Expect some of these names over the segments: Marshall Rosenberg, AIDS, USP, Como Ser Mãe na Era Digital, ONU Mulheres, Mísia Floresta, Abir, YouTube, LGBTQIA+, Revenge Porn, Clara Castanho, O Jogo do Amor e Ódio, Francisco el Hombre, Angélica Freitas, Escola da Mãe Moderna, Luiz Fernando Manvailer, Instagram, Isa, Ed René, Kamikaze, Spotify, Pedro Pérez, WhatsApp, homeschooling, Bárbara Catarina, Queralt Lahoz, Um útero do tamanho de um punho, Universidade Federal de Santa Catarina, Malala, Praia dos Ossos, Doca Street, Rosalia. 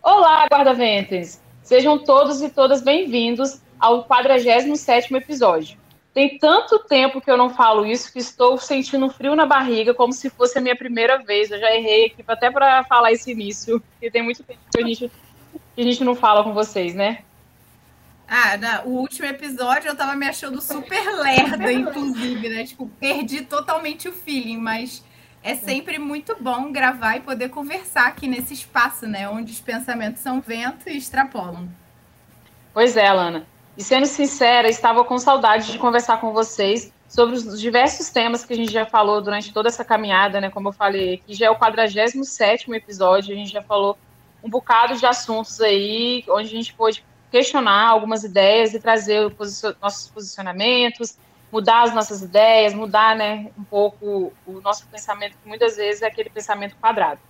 Olá, guarda-ventres! Sejam todos e todas bem-vindos ao 47º episódio. Tem tanto tempo que eu não falo isso que estou sentindo frio na barriga, como se fosse a minha primeira vez. Eu já errei aqui até para falar esse início, porque tem muito tempo que a gente não fala com vocês, né? O último episódio eu tava me achando super lerda, inclusive, né? Tipo, perdi totalmente o feeling, mas é sempre muito bom gravar e poder conversar aqui nesse espaço, né? Onde os pensamentos são vento e extrapolam. Pois é, Lana. E sendo sincera, estava com saudade de conversar com vocês sobre os diversos temas que a gente já falou durante toda essa caminhada, né? Como eu falei, que já é o 47º episódio, a gente já falou um bocado de assuntos aí, onde a gente pôde questionar algumas ideias e trazer nossos posicionamentos, mudar as nossas ideias, mudar, né, um pouco o nosso pensamento, que muitas vezes é aquele pensamento quadrado.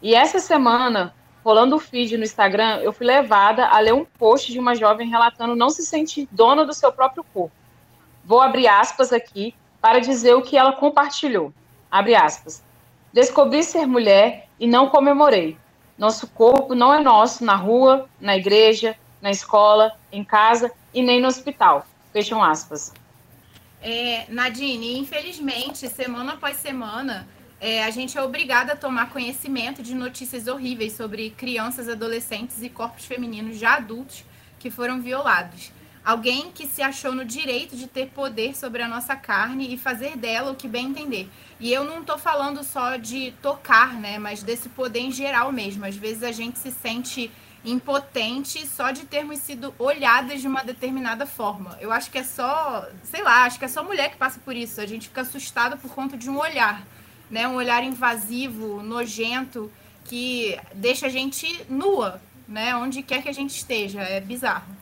E essa semana, rolando o feed no Instagram, eu fui levada a ler um post de uma jovem relatando não se sentir dona do seu próprio corpo. Vou abrir aspas aqui para dizer o que ela compartilhou. Abre aspas. Descobri ser mulher e não comemorei. Nosso corpo não é nosso na rua, na igreja, na escola, em casa e nem no hospital. Fecham aspas. Nadine, infelizmente, semana após semana, a gente é obrigada a tomar conhecimento de notícias horríveis sobre crianças, adolescentes e corpos femininos já adultos que foram violados. Alguém que se achou no direito de ter poder sobre a nossa carne e fazer dela o que bem entender. E eu não estou falando só de tocar, né, mas desse poder em geral mesmo. Às vezes a gente se sente impotente só de termos sido olhadas de uma determinada forma. Eu acho que é só, acho que é só mulher que passa por isso. A gente fica assustada por conta de um olhar, né? Um olhar invasivo, nojento, que deixa a gente nua, né? Onde quer que a gente esteja. É bizarro.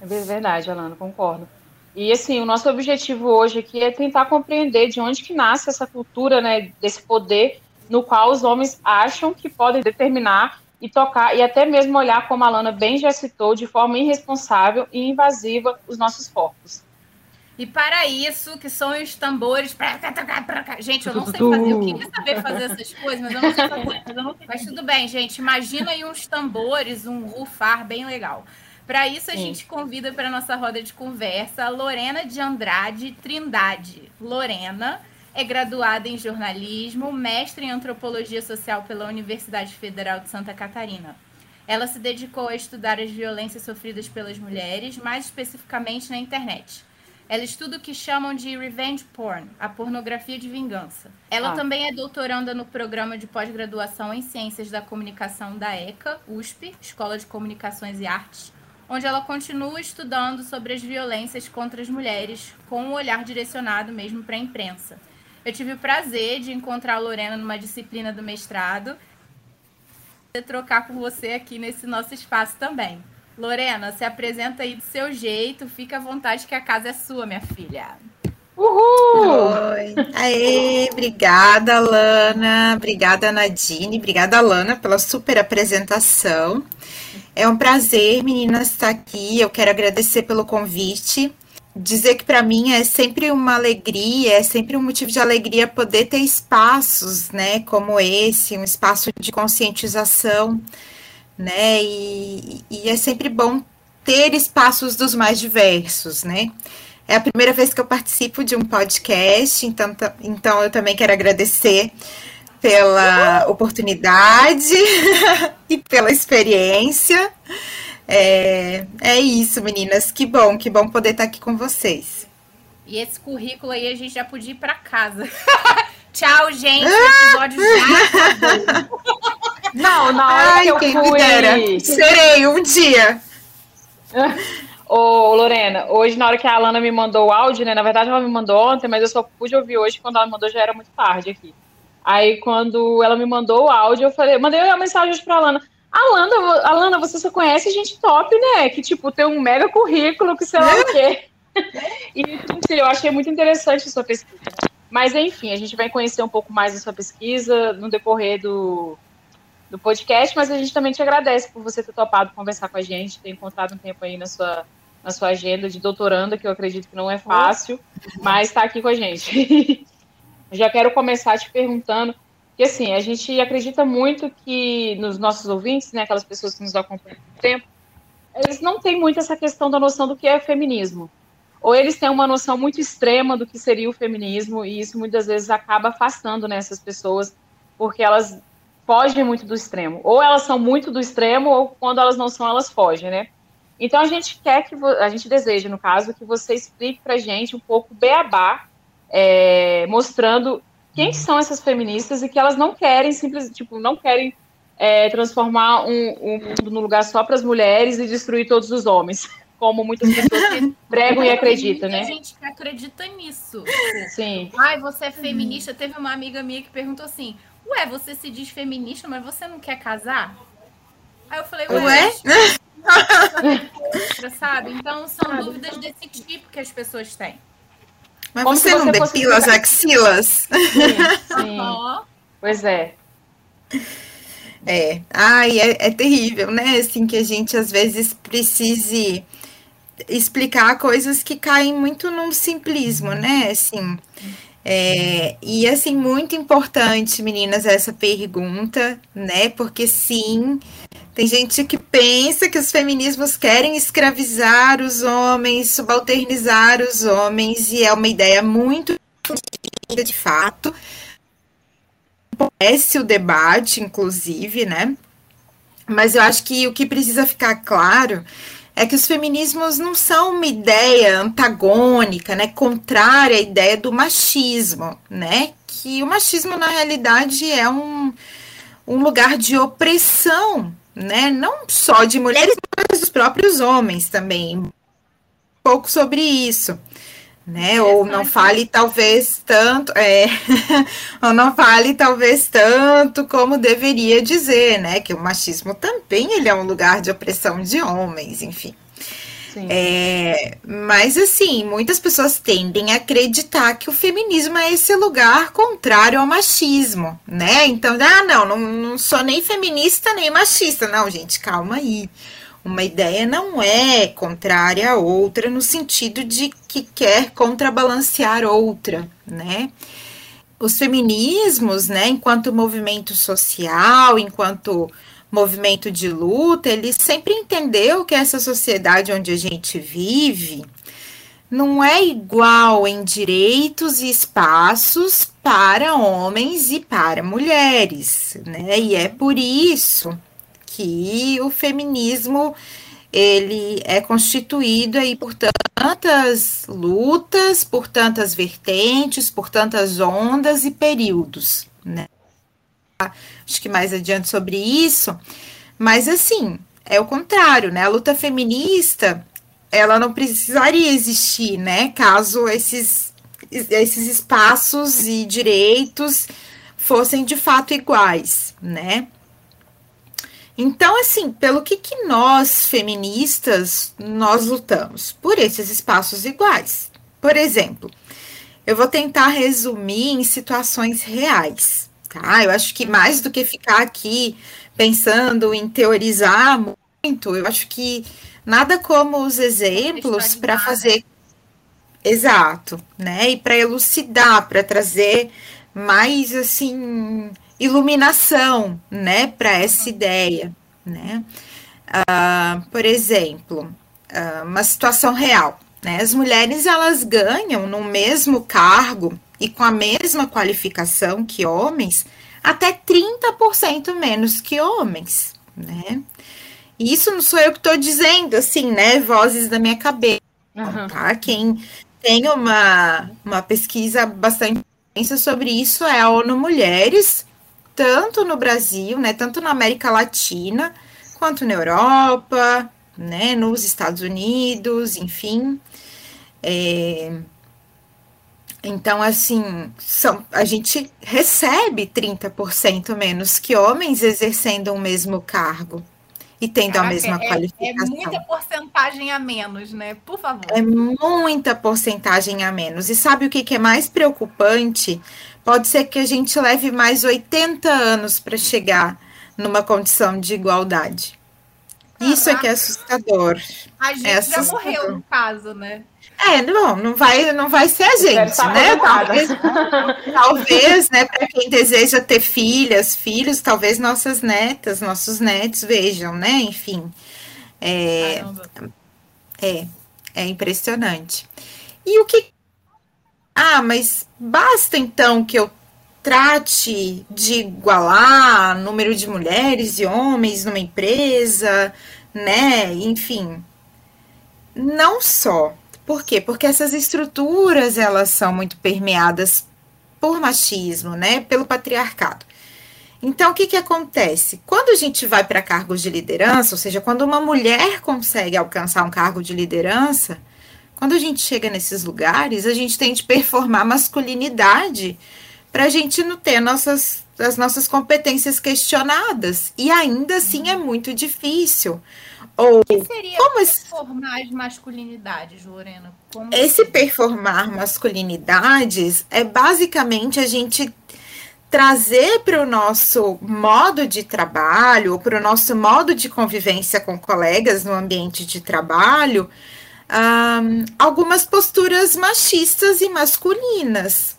É verdade, Alana, concordo. E assim, o nosso objetivo hoje aqui é tentar compreender de onde que nasce essa cultura, né, desse poder no qual os homens acham que podem determinar e tocar, e até mesmo olhar, como a Lana bem já citou, de forma irresponsável e invasiva os nossos corpos. E para isso, que são os tambores... Gente, eu não sei fazer, eu queria saber fazer essas coisas, mas eu não sei fazer. Mas tudo bem, gente, imagina aí uns tambores, um rufar bem legal. Para isso, a gente convida para a nossa roda de conversa a Lorena de Andrade Trindade. Lorena é graduada em jornalismo, mestre em antropologia social pela Universidade Federal de Santa Catarina. Ela se dedicou a estudar as violências sofridas pelas mulheres, mais especificamente na internet. Ela estuda o que chamam de Revenge Porn, a pornografia de vingança. Ela também é doutoranda no programa de pós-graduação em Ciências da Comunicação da ECA, USP, Escola de Comunicações e Artes, onde ela continua estudando sobre as violências contra as mulheres, com um olhar direcionado mesmo para a imprensa. Eu tive o prazer de encontrar a Lorena numa disciplina do mestrado e trocar com você aqui nesse nosso espaço também. Lorena, se apresenta aí do seu jeito, fica à vontade que a casa é sua, minha filha. Uhul! Oi! Aê, obrigada, Lana, obrigada, Nadine, obrigada, Lana, pela super apresentação. É um prazer, meninas, estar aqui, eu quero agradecer pelo convite. Dizer que para mim é sempre uma alegria, é sempre um motivo de alegria poder ter espaços, né, como esse, um espaço de conscientização, né, e é sempre bom ter espaços dos mais diversos, né. É a primeira vez que eu participo de um podcast, então eu também quero agradecer pela oportunidade e pela experiência. É isso, meninas, que bom poder estar aqui com vocês. E esse currículo aí a gente já podia ir para casa. Tchau, gente, o episódio já acabou. Não, ai, quem me dera, serei um dia. Ô, Lorena, hoje na hora que a Alana me mandou o áudio, né, na verdade ela me mandou ontem, mas eu só pude ouvir hoje, quando ela me mandou já era muito tarde aqui. Aí quando ela me mandou o áudio, eu falei, mandei uma mensagem hoje pra Alana. Alana, você só conhece gente top, né? Que, tipo, tem um mega currículo, que sei lá o quê. E, assim, eu achei muito interessante a sua pesquisa. Mas, enfim, a gente vai conhecer um pouco mais a sua pesquisa no decorrer do podcast, mas a gente também te agradece por você ter topado conversar com a gente, ter encontrado um tempo aí na sua na sua agenda de doutoranda, que eu acredito que não é fácil, mas está aqui com a gente. Já quero começar te perguntando, que assim, a gente acredita muito que nos nossos ouvintes, né, aquelas pessoas que nos acompanham há muito tempo, eles não têm muito essa questão da noção do que é feminismo. Ou eles têm uma noção muito extrema do que seria o feminismo, e isso muitas vezes acaba afastando, né, essas pessoas, porque elas fogem muito do extremo. Ou elas são muito do extremo, ou quando elas não são, elas fogem, né? Então a gente quer que a gente deseja, no caso, que você explique pra gente um pouco o beabá, mostrando quem são essas feministas e que elas não querem simplesmente, tipo, não querem transformar um mundo num lugar só para as mulheres e destruir todos os homens, como muitas pessoas que pregam e acreditam, né? Tem gente que acredita nisso. Sim. Ai, você é feminista. Teve uma amiga minha que perguntou assim: ué, você se diz feminista, mas você não quer casar? Aí eu falei, ué? Sabe? Então são dúvidas desse tipo que as pessoas têm. Mas você não depila as axilas? Sim. Pois é. É terrível, né? Assim, que a gente às vezes precise explicar coisas que caem muito num simplismo, né? Assim, e assim, muito importante, meninas, essa pergunta, né? Porque sim, tem gente que pensa que os feminismos querem escravizar os homens, subalternizar os homens, e é uma ideia muito de fato. Esse é o debate, inclusive, né? Mas eu acho que o que precisa ficar claro é que os feminismos não são uma ideia antagônica, né? Contrária à ideia do machismo, né? Que o machismo, na realidade, é um lugar de opressão, né? Não só de mulheres, mas dos próprios homens também. Um pouco sobre isso, né? Ou não fale talvez tanto, ou não fale talvez tanto como deveria dizer, né? Que o machismo também ele é um lugar de opressão de homens, enfim. Sim. Mas assim, muitas pessoas tendem a acreditar que o feminismo é esse lugar contrário ao machismo, né? Então, não sou nem feminista nem machista. Não, gente, calma aí. Uma ideia não é contrária à outra no sentido de que quer contrabalancear outra, né? Os feminismos, né, enquanto movimento social, enquanto movimento de luta, ele sempre entendeu que essa sociedade onde a gente vive não é igual em direitos e espaços para homens e para mulheres, né? E é por isso que o feminismo ele é constituído aí por tantas lutas, por tantas vertentes, por tantas ondas e períodos, né? Acho que mais adiante sobre isso, mas assim, é o contrário, né? A luta feminista, ela não precisaria existir, né? Caso esses espaços e direitos fossem de fato iguais, né? Então, assim, pelo que nós, feministas, nós lutamos? Por esses espaços iguais. Por exemplo, eu vou tentar resumir em situações reais, tá? Eu acho que mais do que ficar aqui pensando em teorizar muito, eu acho que nada como os exemplos para fazer... Exato, né? E para elucidar, para trazer mais, assim... iluminação, né, para essa ideia, né? Por exemplo, uma situação real, né? As mulheres, elas ganham no mesmo cargo e com a mesma qualificação que homens, até 30% menos que homens, né? E isso não sou eu que estou dizendo, assim, né, vozes da minha cabeça, tá? Quem tem uma pesquisa bastante sobre isso é a ONU Mulheres, tanto no Brasil, né, tanto na América Latina, quanto na Europa, né, nos Estados Unidos, enfim. Então, assim, a gente recebe 30% menos que homens exercendo o mesmo cargo e tendo a mesma qualificação. É muita porcentagem a menos, né? Por favor. É muita porcentagem a menos. E sabe o que é mais preocupante? Pode ser que a gente leve mais 80 anos para chegar numa condição de igualdade. Isso é que é assustador. A gente assustador. Já morreu, no caso, né? É, não, não vai ser a gente, né? Talvez, né, para quem deseja ter filhas, filhos, talvez nossas netas, nossos netos vejam, né? Enfim, é impressionante. E o que... Ah, mas basta então que eu trate de igualar número de mulheres e homens numa empresa, né? Enfim, não só. Por quê? Porque essas estruturas, elas são muito permeadas por machismo, né? Pelo patriarcado. Então, o que que acontece? Quando a gente vai para cargos de liderança, ou seja, quando uma mulher consegue alcançar um cargo de liderança, quando a gente chega nesses lugares, a gente tem de performar masculinidade para a gente não ter as nossas competências questionadas. E ainda assim é muito difícil. Ou, o que seria performar as masculinidades, Lorena? Esse performar masculinidades é basicamente a gente trazer para o nosso modo de trabalho, ou para o nosso modo de convivência com colegas no ambiente de trabalho, algumas posturas machistas e masculinas.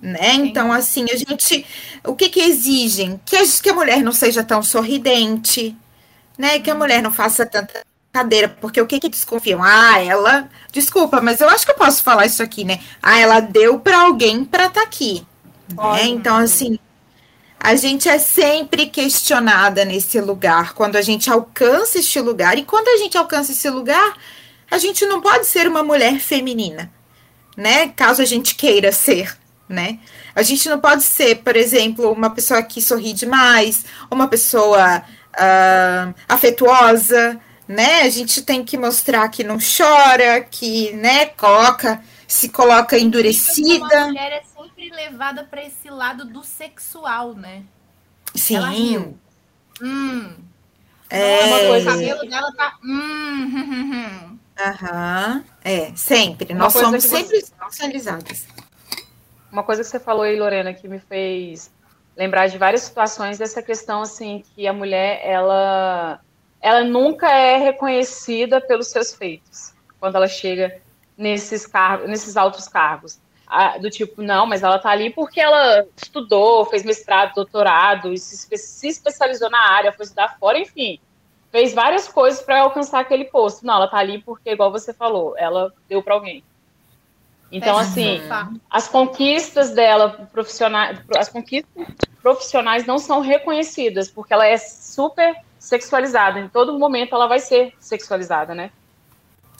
Né? Então, assim, a gente... O que que exigem? Que a mulher não seja tão sorridente, né, que a mulher não faça tanta cadeira, porque o que que desconfiam? Ah, ela... Desculpa, mas eu acho que eu posso falar isso aqui, né? Ah, ela deu para alguém para estar aqui. Né? Então, assim, a gente é sempre questionada nesse lugar. Quando a gente alcança este lugar, e quando a gente alcança esse lugar, a gente não pode ser uma mulher feminina, né? Caso a gente queira ser, né? A gente não pode ser, por exemplo, uma pessoa que sorri demais, uma pessoa... afetuosa, né? A gente tem que mostrar que não chora, que, né, se coloca endurecida. A mulher é sempre levada para esse lado do sexual, né? Sim. Ela riu. O cabelo dela tá. É, sempre. Nós somos sempre sexualizadas. Uma coisa que você falou aí, Lorena, que me fez lembrar de várias situações dessa questão, assim, que a mulher, ela nunca é reconhecida pelos seus feitos, quando ela chega nesses altos cargos. Do tipo, não, mas ela tá ali porque ela estudou, fez mestrado, doutorado, se especializou na área, foi estudar fora, enfim, fez várias coisas para alcançar aquele posto. Não, ela tá ali porque, igual você falou, ela deu para alguém. Então, assim, as conquistas dela, as conquistas profissionais não são reconhecidas, porque ela é super sexualizada. Em todo momento ela vai ser sexualizada, né?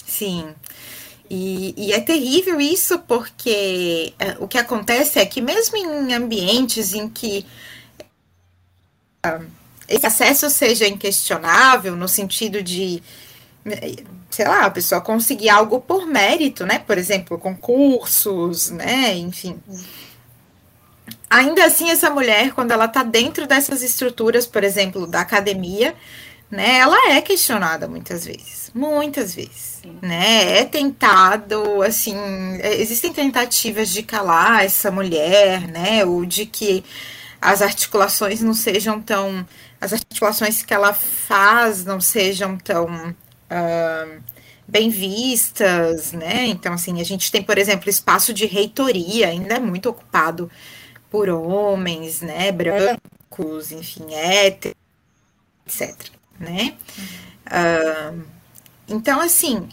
Sim. E é terrível isso, porque o que acontece é que mesmo em ambientes em que esse acesso seja inquestionável, no sentido de... sei lá, a pessoa conseguir algo por mérito, né? Por exemplo, concursos, né? Enfim. Ainda assim, essa mulher, quando ela tá dentro dessas estruturas, por exemplo, da academia, né? Ela é questionada muitas vezes, sim, né? É tentado, assim... Existem tentativas de calar essa mulher, né? Ou de que as articulações não sejam tão... As articulações que ela faz não sejam tão... bem vistas, né? Então, assim, a gente tem, por exemplo, espaço de reitoria, ainda é muito ocupado por homens, né? Brancos, enfim, héteros, etc. Né? Então, assim,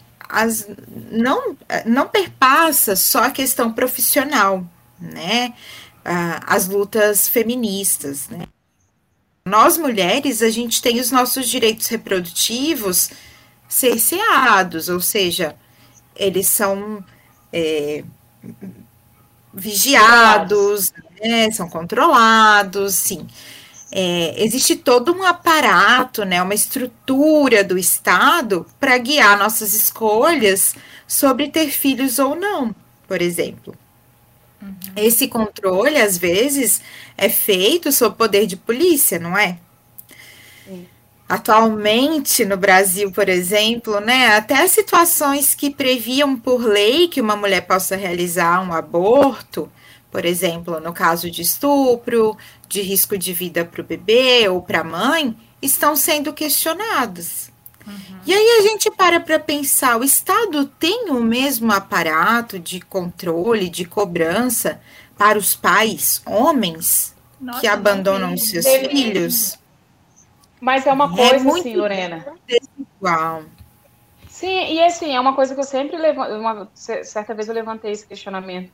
não perpassa só a questão profissional, né? As lutas feministas, né? Nós, mulheres, a gente tem os nossos direitos reprodutivos cerceados, ou seja, eles são vigiados, né, são controlados, sim. Existe todo um aparato, né, uma estrutura do Estado para guiar nossas escolhas sobre ter filhos ou não, por exemplo. Uhum. Esse controle, às vezes, é feito sob poder de polícia, não é? Atualmente, no Brasil, por exemplo, né, até as situações que previam por lei que uma mulher possa realizar um aborto, por exemplo, no caso de estupro, de risco de vida para o bebê ou para a mãe, estão sendo questionadas. Uhum. E aí a gente para pensar, o Estado tem o mesmo aparato de controle, de cobrança para os pais, homens, nossa, que abandonam os seus filhos? Mas é uma coisa muito assim, Lorena. Desigual. Sim, e assim, é uma coisa que eu sempre levanto, certa vez eu levantei esse questionamento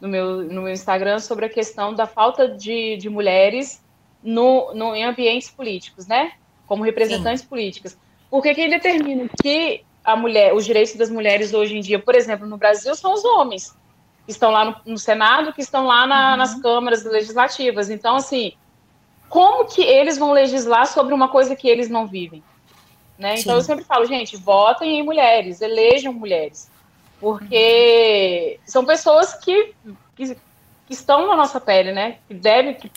no meu Instagram sobre a questão da falta de mulheres em ambientes políticos, né? Como representantes Sim. políticas. Porque quem determina que os direitos das mulheres hoje em dia, por exemplo, no Brasil, são os homens que estão lá no Senado, que estão lá nas câmaras legislativas. Então, assim, como que eles vão legislar sobre uma coisa que eles não vivem? Né? Então, eu sempre falo, gente, votem em mulheres, elejam mulheres. Porque são pessoas que estão na nossa pele, né? Que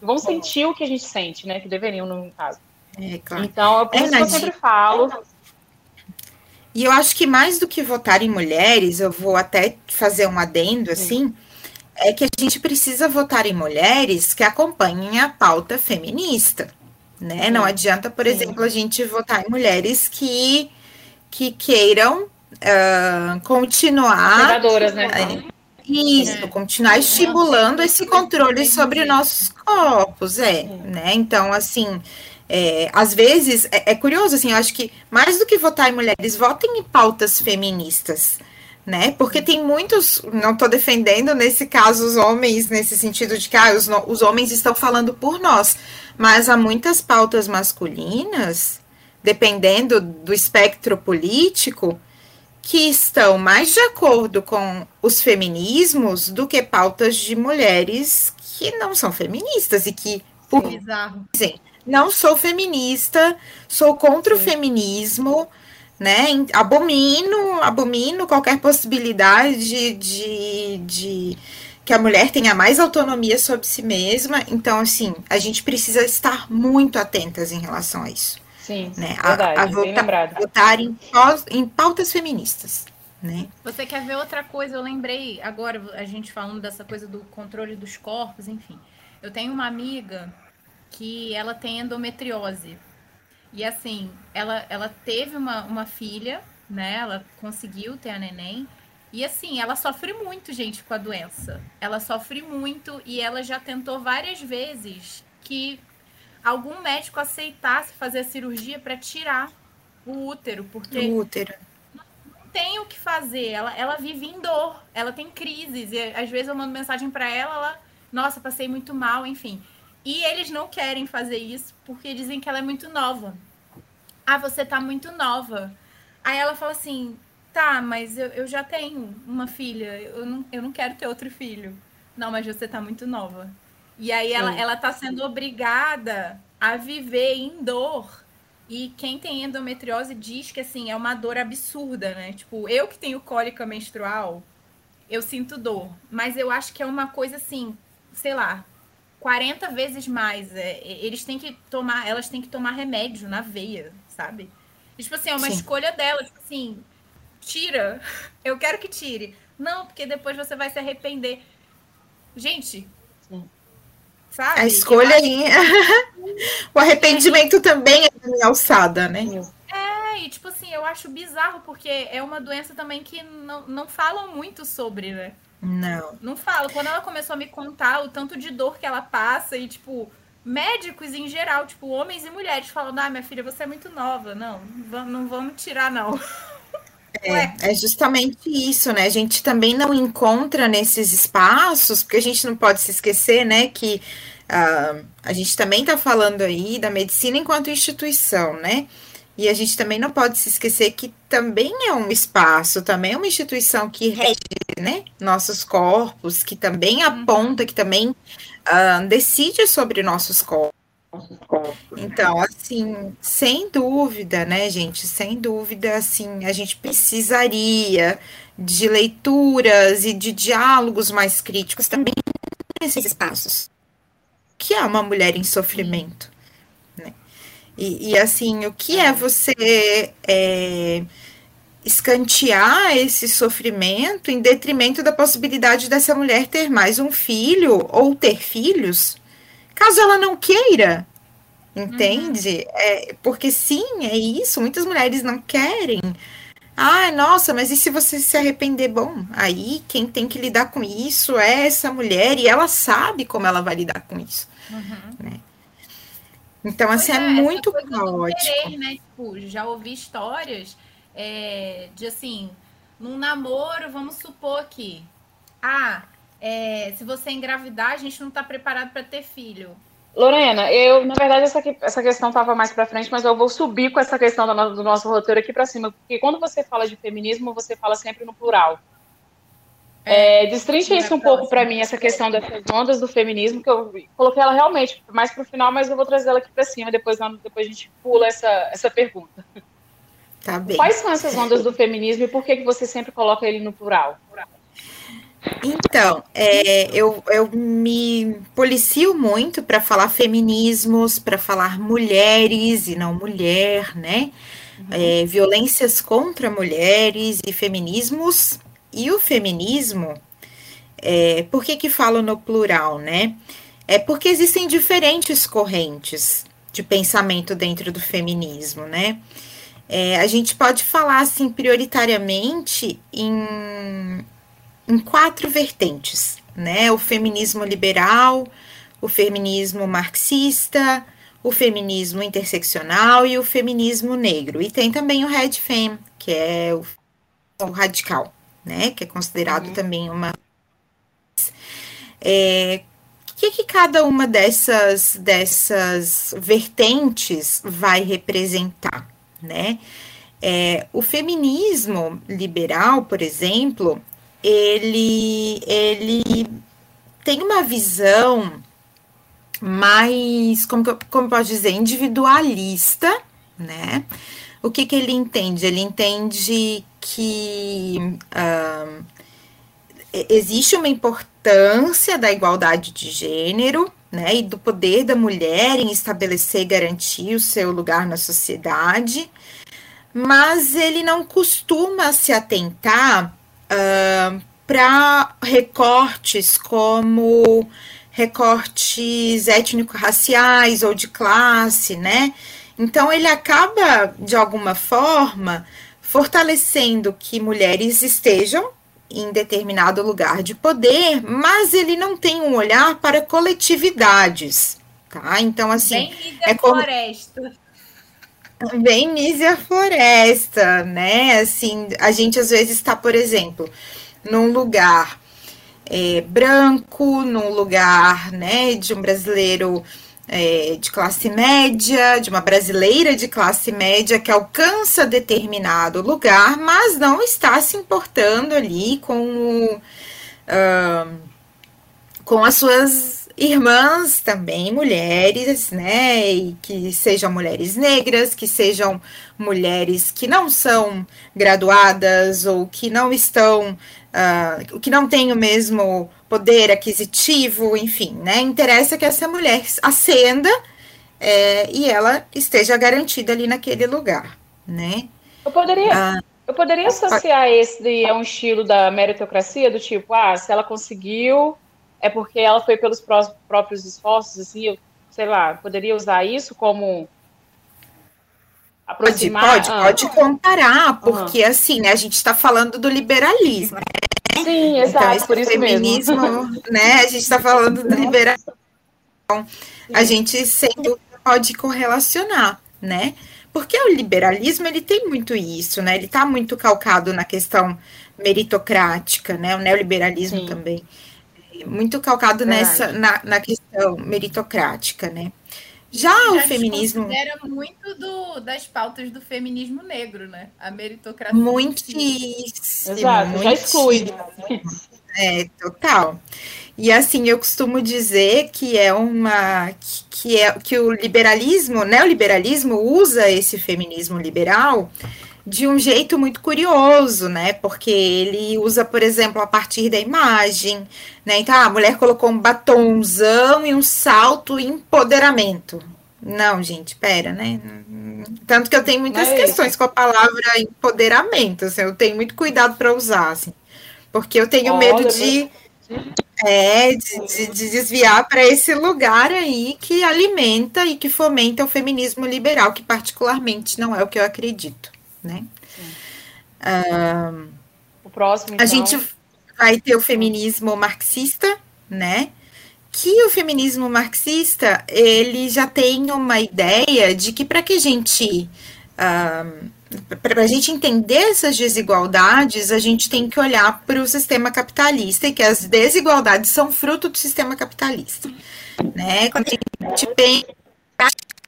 vão sentir o que a gente sente, né? Que deveriam, no caso. É, claro. Então, é por isso que eu sempre falo. E eu acho que mais do que votar em mulheres, eu vou até fazer um adendo, assim, é que a gente precisa votar em mulheres que acompanhem a pauta feminista, né? Não adianta, por exemplo, a gente votar em mulheres que queiram continuar... Fundadoras, né? Isso, continuar estimulando esse controle sobre nossos corpos, né? Então, assim... às vezes, é curioso, assim, eu acho que mais do que votar em mulheres, votem em pautas feministas, né? Porque tem muitos, não estou defendendo nesse caso os homens, nesse sentido de que os homens estão falando por nós, mas há muitas pautas masculinas, dependendo do espectro político, que estão mais de acordo com os feminismos do que pautas de mulheres que não são feministas e que... Sim. Não sou feminista, sou contra o feminismo, né? Abomino qualquer possibilidade de que a mulher tenha mais autonomia sobre si mesma. Então, assim, a gente precisa estar muito atentas em relação a isso. Sim, né? Verdade, votar em pautas feministas. Né? Você quer ver outra coisa? Eu lembrei agora, a gente falando dessa coisa do controle dos corpos, enfim. Eu tenho uma amiga... que ela tem endometriose. E assim, ela teve uma filha, né? Ela conseguiu ter a neném. E assim, ela sofre muito, gente, com a doença. Ela sofre muito e ela já tentou várias vezes que algum médico aceitasse fazer a cirurgia para tirar o útero, porque não tem o que fazer. Ela vive em dor, ela tem crises. E às vezes eu mando mensagem para ela, nossa, passei muito mal, enfim... E eles não querem fazer isso porque dizem que ela é muito nova. Ah, você tá muito nova. Aí ela fala assim, tá, mas eu já tenho uma filha, eu não quero ter outro filho. Não, mas você tá muito nova. E aí ela tá sendo obrigada a viver em dor. E quem tem endometriose diz que, assim, é uma dor absurda, né? Tipo, eu que tenho cólica menstrual, eu sinto dor. Mas eu acho que é uma coisa, assim, sei lá, 40 vezes mais, elas têm que tomar remédio na veia, sabe? E, tipo assim, é uma escolha dela, tipo assim, tira, eu quero que tire. Não, porque depois você vai se arrepender. Gente, sabe? A escolha aí, o arrependimento também é da minha alçada, né? E tipo assim, eu acho bizarro, porque é uma doença também que não falam muito sobre, né? Não falo. Quando ela começou a me contar o tanto de dor que ela passa e, tipo, médicos em geral, tipo, homens e mulheres falando, minha filha, você é muito nova, não vamos tirar, não. É justamente isso, né? A gente também não encontra nesses espaços, porque a gente não pode se esquecer, né, que a gente também tá falando aí da medicina enquanto instituição, né? E a gente também não pode se esquecer que também é um espaço, também é uma instituição que rege, né, nossos corpos, que também aponta, que também decide sobre nossos corpos. Então, assim, sem dúvida, né, gente, sem dúvida, assim, a gente precisaria de leituras e de diálogos mais críticos também nesses espaços, que é uma mulher em sofrimento. E assim, o que é você escantear esse sofrimento em detrimento da possibilidade dessa mulher ter mais um filho ou ter filhos, caso ela não queira, entende? Uhum. É, porque sim, é isso, muitas mulheres não querem. Ah, nossa, mas e se você se arrepender? Bom, aí quem tem que lidar com isso é essa mulher, e ela sabe como ela vai lidar com isso. Uhum. Né? Então, pois assim, é muito caótico. Querer, né? Tipo, já ouvi histórias de, assim, num namoro, vamos supor que, se você engravidar, a gente não está preparado para ter filho. Lorena, eu, na verdade, essa questão estava mais para frente, mas eu vou subir com essa questão do nosso roteiro aqui para cima, porque quando você fala de feminismo, você fala sempre no plural. Destrincha isso um pouco para mim, essa questão dessas ondas do feminismo, que eu coloquei ela realmente mais para o final, mas eu vou trazer ela aqui para cima, depois a gente pula essa pergunta. Tá bem. Quais são essas ondas do feminismo e por que você sempre coloca ele no plural? Então, eu me policio muito para falar feminismos, para falar mulheres e não mulher, né? Uhum. Violências contra mulheres e feminismos. E o feminismo, por que falo no plural, né? É porque existem diferentes correntes de pensamento dentro do feminismo, né? A gente pode falar, assim, prioritariamente em quatro vertentes, né? O feminismo liberal, o feminismo marxista, o feminismo interseccional e o feminismo negro. E tem também o Red Fem, que é o radical, né? Que é considerado também uma... O que cada uma dessas vertentes vai representar, né? O feminismo liberal, por exemplo... Ele tem uma visão mais, como posso dizer, individualista, né? O que ele entende? Ele entende que existe uma importância da igualdade de gênero, né? E do poder da mulher em estabelecer e garantir o seu lugar na sociedade, mas ele não costuma se atentar para recortes como recortes étnico-raciais ou de classe, né? Então, ele acaba, de alguma forma, fortalecendo que mulheres estejam em determinado lugar de poder, mas ele não tem um olhar para coletividades, tá? Então, assim... Bem Mísia Floresta, né? Assim, a gente às vezes está, por exemplo, num lugar branco, num lugar, né, de um brasileiro de classe média, de uma brasileira de classe média que alcança determinado lugar, mas não está se importando ali com as suas... irmãs também, mulheres, né, e que sejam mulheres negras, que sejam mulheres que não são graduadas ou que não estão, que não têm o mesmo poder aquisitivo, enfim, né, interessa que essa mulher ascenda e ela esteja garantida ali naquele lugar, né. Eu poderia associar esse a um estilo da meritocracia, do tipo, se ela conseguiu... É porque ela foi pelos próprios esforços, assim, eu, sei lá, poderia usar isso como aproximar... Pode comparar, porque, assim, né, a gente está falando do liberalismo, né? Sim, exato, então, por isso feminismo, mesmo. Né, a gente está falando do liberalismo, então, a gente sempre pode correlacionar, né? Porque o liberalismo, ele tem muito isso, né? Ele está muito calcado na questão meritocrática, né? O neoliberalismo Sim. também. Muito calcado na questão meritocrática, né? Já o feminismo... Considera muito das pautas do feminismo negro, né? A meritocracia... Muitíssimo. Exato, muitíssimo, já exclui. Total. E, assim, eu costumo dizer que que o liberalismo, né? O liberalismo usa esse feminismo liberal de um jeito muito curioso, né? Porque ele usa, por exemplo, a partir da imagem, né? Então, a mulher colocou um batonzão e um salto e empoderamento. Não, gente, pera, né? Tanto que eu tenho muitas questões com a palavra empoderamento, assim, eu tenho muito cuidado para usar, assim, porque eu tenho medo de... de desviar para esse lugar aí que alimenta e que fomenta o feminismo liberal, que particularmente não é o que eu acredito, né? O próximo, então... A gente vai ter o feminismo marxista, né? Que o feminismo marxista, ele já tem uma ideia de que para que a gente... para a gente entender essas desigualdades, a gente tem que olhar para o sistema capitalista e que as desigualdades são fruto do sistema capitalista, né? Quando a gente pensa,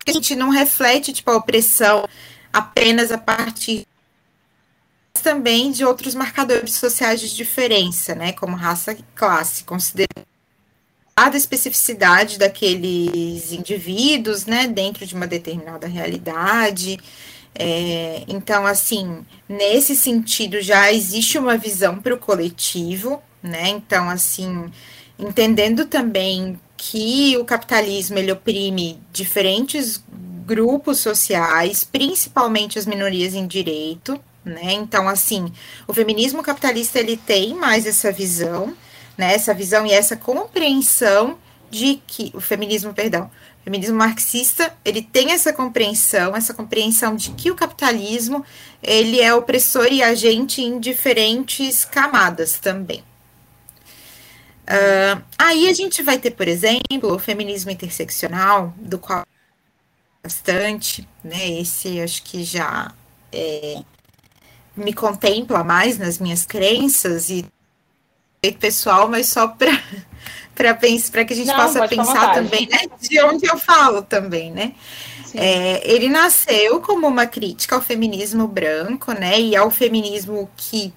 a gente não reflete tipo, a opressão apenas a partir também de outros marcadores sociais de diferença, né? Como raça e classe, considerando a especificidade daqueles indivíduos, né? Dentro de uma determinada realidade. Então, assim, nesse sentido já existe uma visão para o coletivo, né? Então, assim, entendendo também que o capitalismo ele oprime diferentes grupos sociais, principalmente as minorias em direito, né? Então, assim, o feminismo capitalista ele tem mais essa visão, né? Essa visão e essa compreensão de que o feminismo, perdão, o feminismo marxista, ele tem essa compreensão de que o capitalismo, ele é opressor e agente em diferentes camadas também. Aí a gente vai ter, por exemplo, o feminismo interseccional, do qual bastante, né, esse acho que já me contempla mais nas minhas crenças e pessoal, mas só para que a gente possa pensar também, né, de onde eu falo também, né? Ele nasceu como uma crítica ao feminismo branco, né, e ao feminismo que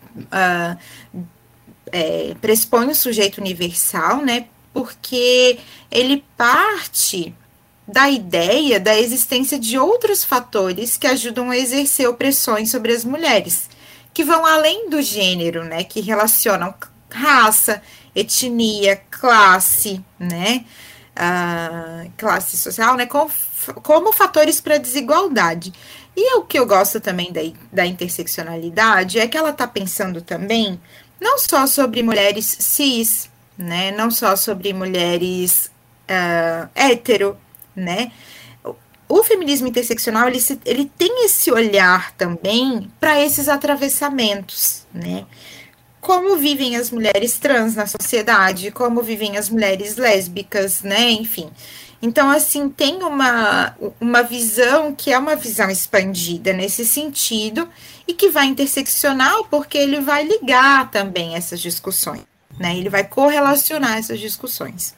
pressupõe o sujeito universal, né, porque ele parte da ideia da existência de outros fatores que ajudam a exercer opressões sobre as mulheres, que vão além do gênero, né, que relacionam raça, etnia, classe, né, classe social, né, como fatores para desigualdade. E o que eu gosto também da interseccionalidade é que ela está pensando também não só sobre mulheres cis, né, não só sobre mulheres hétero, né. O feminismo interseccional, ele tem esse olhar também para esses atravessamentos, né. Como vivem as mulheres trans na sociedade, como vivem as mulheres lésbicas, né, enfim. Então, assim, tem uma visão que é uma visão expandida nesse sentido e que vai interseccional porque ele vai ligar também essas discussões, né, ele vai correlacionar essas discussões.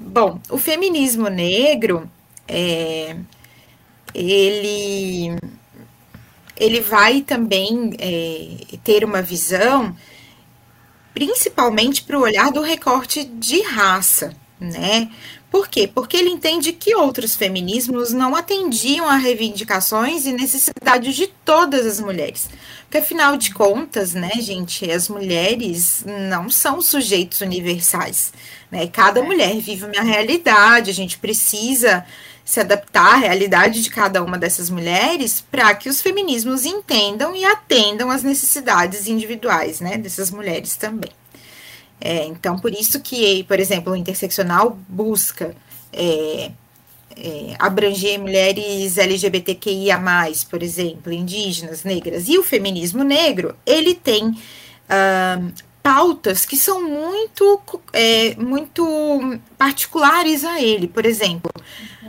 Bom, o feminismo negro, ele vai também ter uma visão, principalmente para o olhar do recorte de raça, né? Por quê? Porque ele entende que outros feminismos não atendiam a reivindicações e necessidades de todas as mulheres. Porque, afinal de contas, né, gente, as mulheres não são sujeitos universais, né? Cada mulher vive uma realidade, a gente precisa se adaptar à realidade de cada uma dessas mulheres para que os feminismos entendam e atendam às necessidades individuais, né, dessas mulheres também. Então, por isso que, por exemplo, o interseccional busca abranger mulheres LGBTQIA+, por exemplo, indígenas, negras. E o feminismo negro, ele tem pautas que são muito particulares a ele. Por exemplo,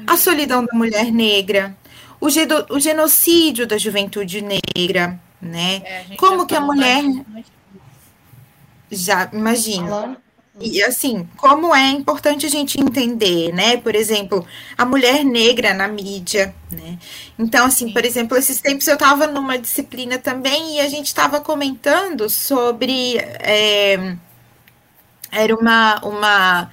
a solidão da mulher negra, o genocídio da juventude negra, né? Como que a mulher... Já, imagino. E, assim, como é importante a gente entender, né? Por exemplo, a mulher negra na mídia, né? Então, assim, por exemplo, esses tempos eu estava numa disciplina também e a gente estava comentando sobre... era uma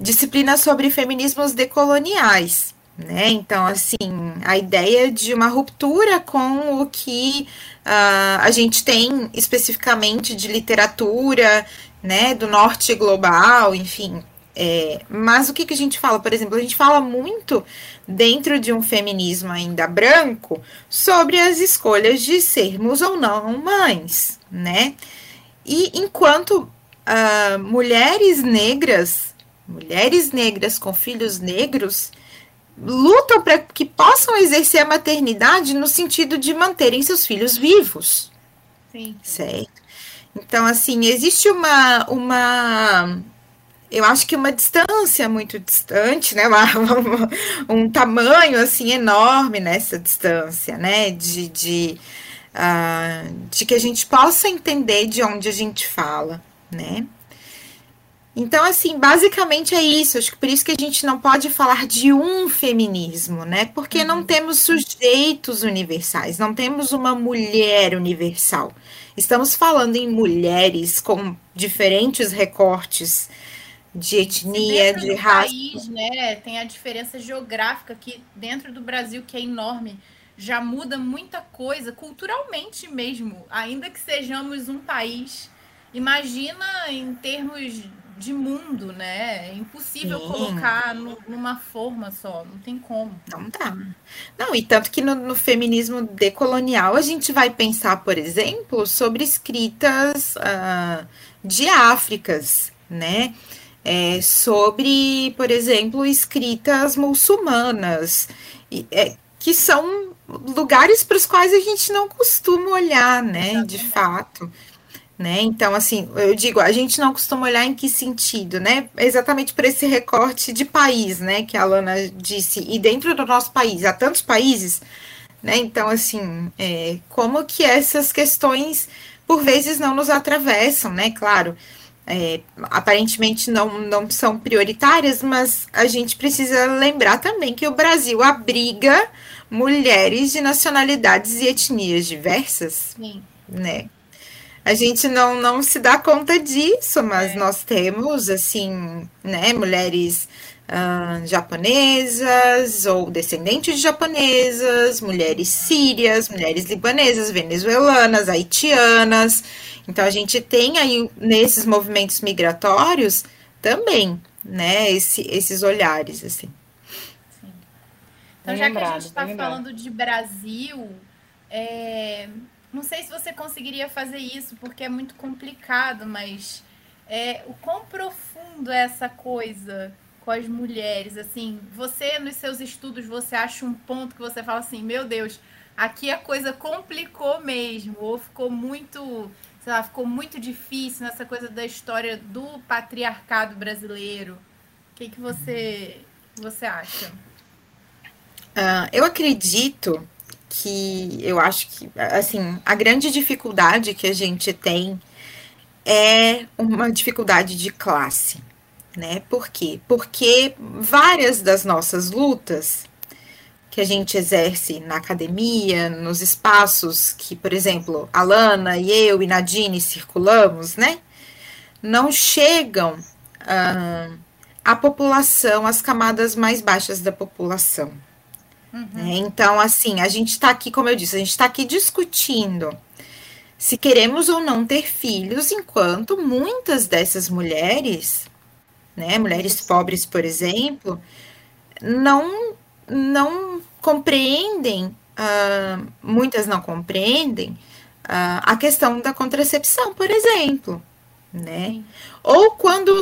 disciplina sobre feminismos decoloniais, né? Então, assim, a ideia de uma ruptura com o que a gente tem especificamente de literatura, né, do norte global, enfim. Mas o que a gente fala? Por exemplo, a gente fala muito dentro de um feminismo ainda branco sobre as escolhas de sermos ou não mães, né? E enquanto mulheres negras com filhos negros lutam para que possam exercer a maternidade no sentido de manterem seus filhos vivos. Sim. Certo? Então, assim, existe uma eu acho que uma distância muito distante, né? Um tamanho, assim, enorme nessa distância, né? De que a gente possa entender de onde a gente fala, né? Então, assim, basicamente é isso. Acho que por isso que a gente não pode falar de um feminismo, né? Porque não temos sujeitos universais, não temos uma mulher universal. Estamos falando em mulheres com diferentes recortes de etnia, de raça. País, né? Tem a diferença geográfica que dentro do Brasil, que é enorme, já muda muita coisa, culturalmente mesmo. Ainda que sejamos um país, imagina em termos de mundo, né? É impossível colocar numa forma só, não tem como. Não dá. Não, e tanto que no feminismo decolonial a gente vai pensar, por exemplo, sobre escritas de Áfricas, né? Sobre, por exemplo, escritas muçulmanas, que são lugares para os quais a gente não costuma olhar, né? Exatamente. De fato. Né? Então, assim, eu digo, a gente não costuma olhar em que sentido, né? Exatamente por esse recorte de país, né? Que a Alana disse, e dentro do nosso país, há tantos países, né? Então, assim, como que essas questões, por vezes, não nos atravessam, né? Claro, aparentemente não são prioritárias, mas a gente precisa lembrar também que o Brasil abriga mulheres de nacionalidades e etnias diversas, sim, né? A gente não se dá conta disso, mas nós temos, assim, né, mulheres japonesas ou descendentes de japonesas, mulheres sírias, mulheres libanesas, venezuelanas, haitianas. Então, a gente tem aí, nesses movimentos migratórios, também, né, esses olhares, assim. Sim. Então, já que a gente está falando de Brasil, não sei se você conseguiria fazer isso, porque é muito complicado, mas o quão profundo é essa coisa com as mulheres, assim, você nos seus estudos, você acha um ponto que você fala assim, meu Deus, aqui a coisa complicou mesmo, ou ficou muito, sei lá, ficou muito difícil nessa coisa da história do patriarcado brasileiro. O que você acha? Eu acredito que eu acho que, assim, a grande dificuldade que a gente tem é uma dificuldade de classe, né? Por quê? Porque várias das nossas lutas que a gente exerce na academia, nos espaços que, por exemplo, a Alana e eu e Nadine circulamos, né? Não chegam à população, às camadas mais baixas da população. Uhum. Então, assim, a gente está aqui, como eu disse, a gente está aqui discutindo se queremos ou não ter filhos, enquanto muitas dessas mulheres, né, mulheres pobres, por exemplo, não compreendem, muitas não compreendem a questão da contracepção, por exemplo, né? Ou quando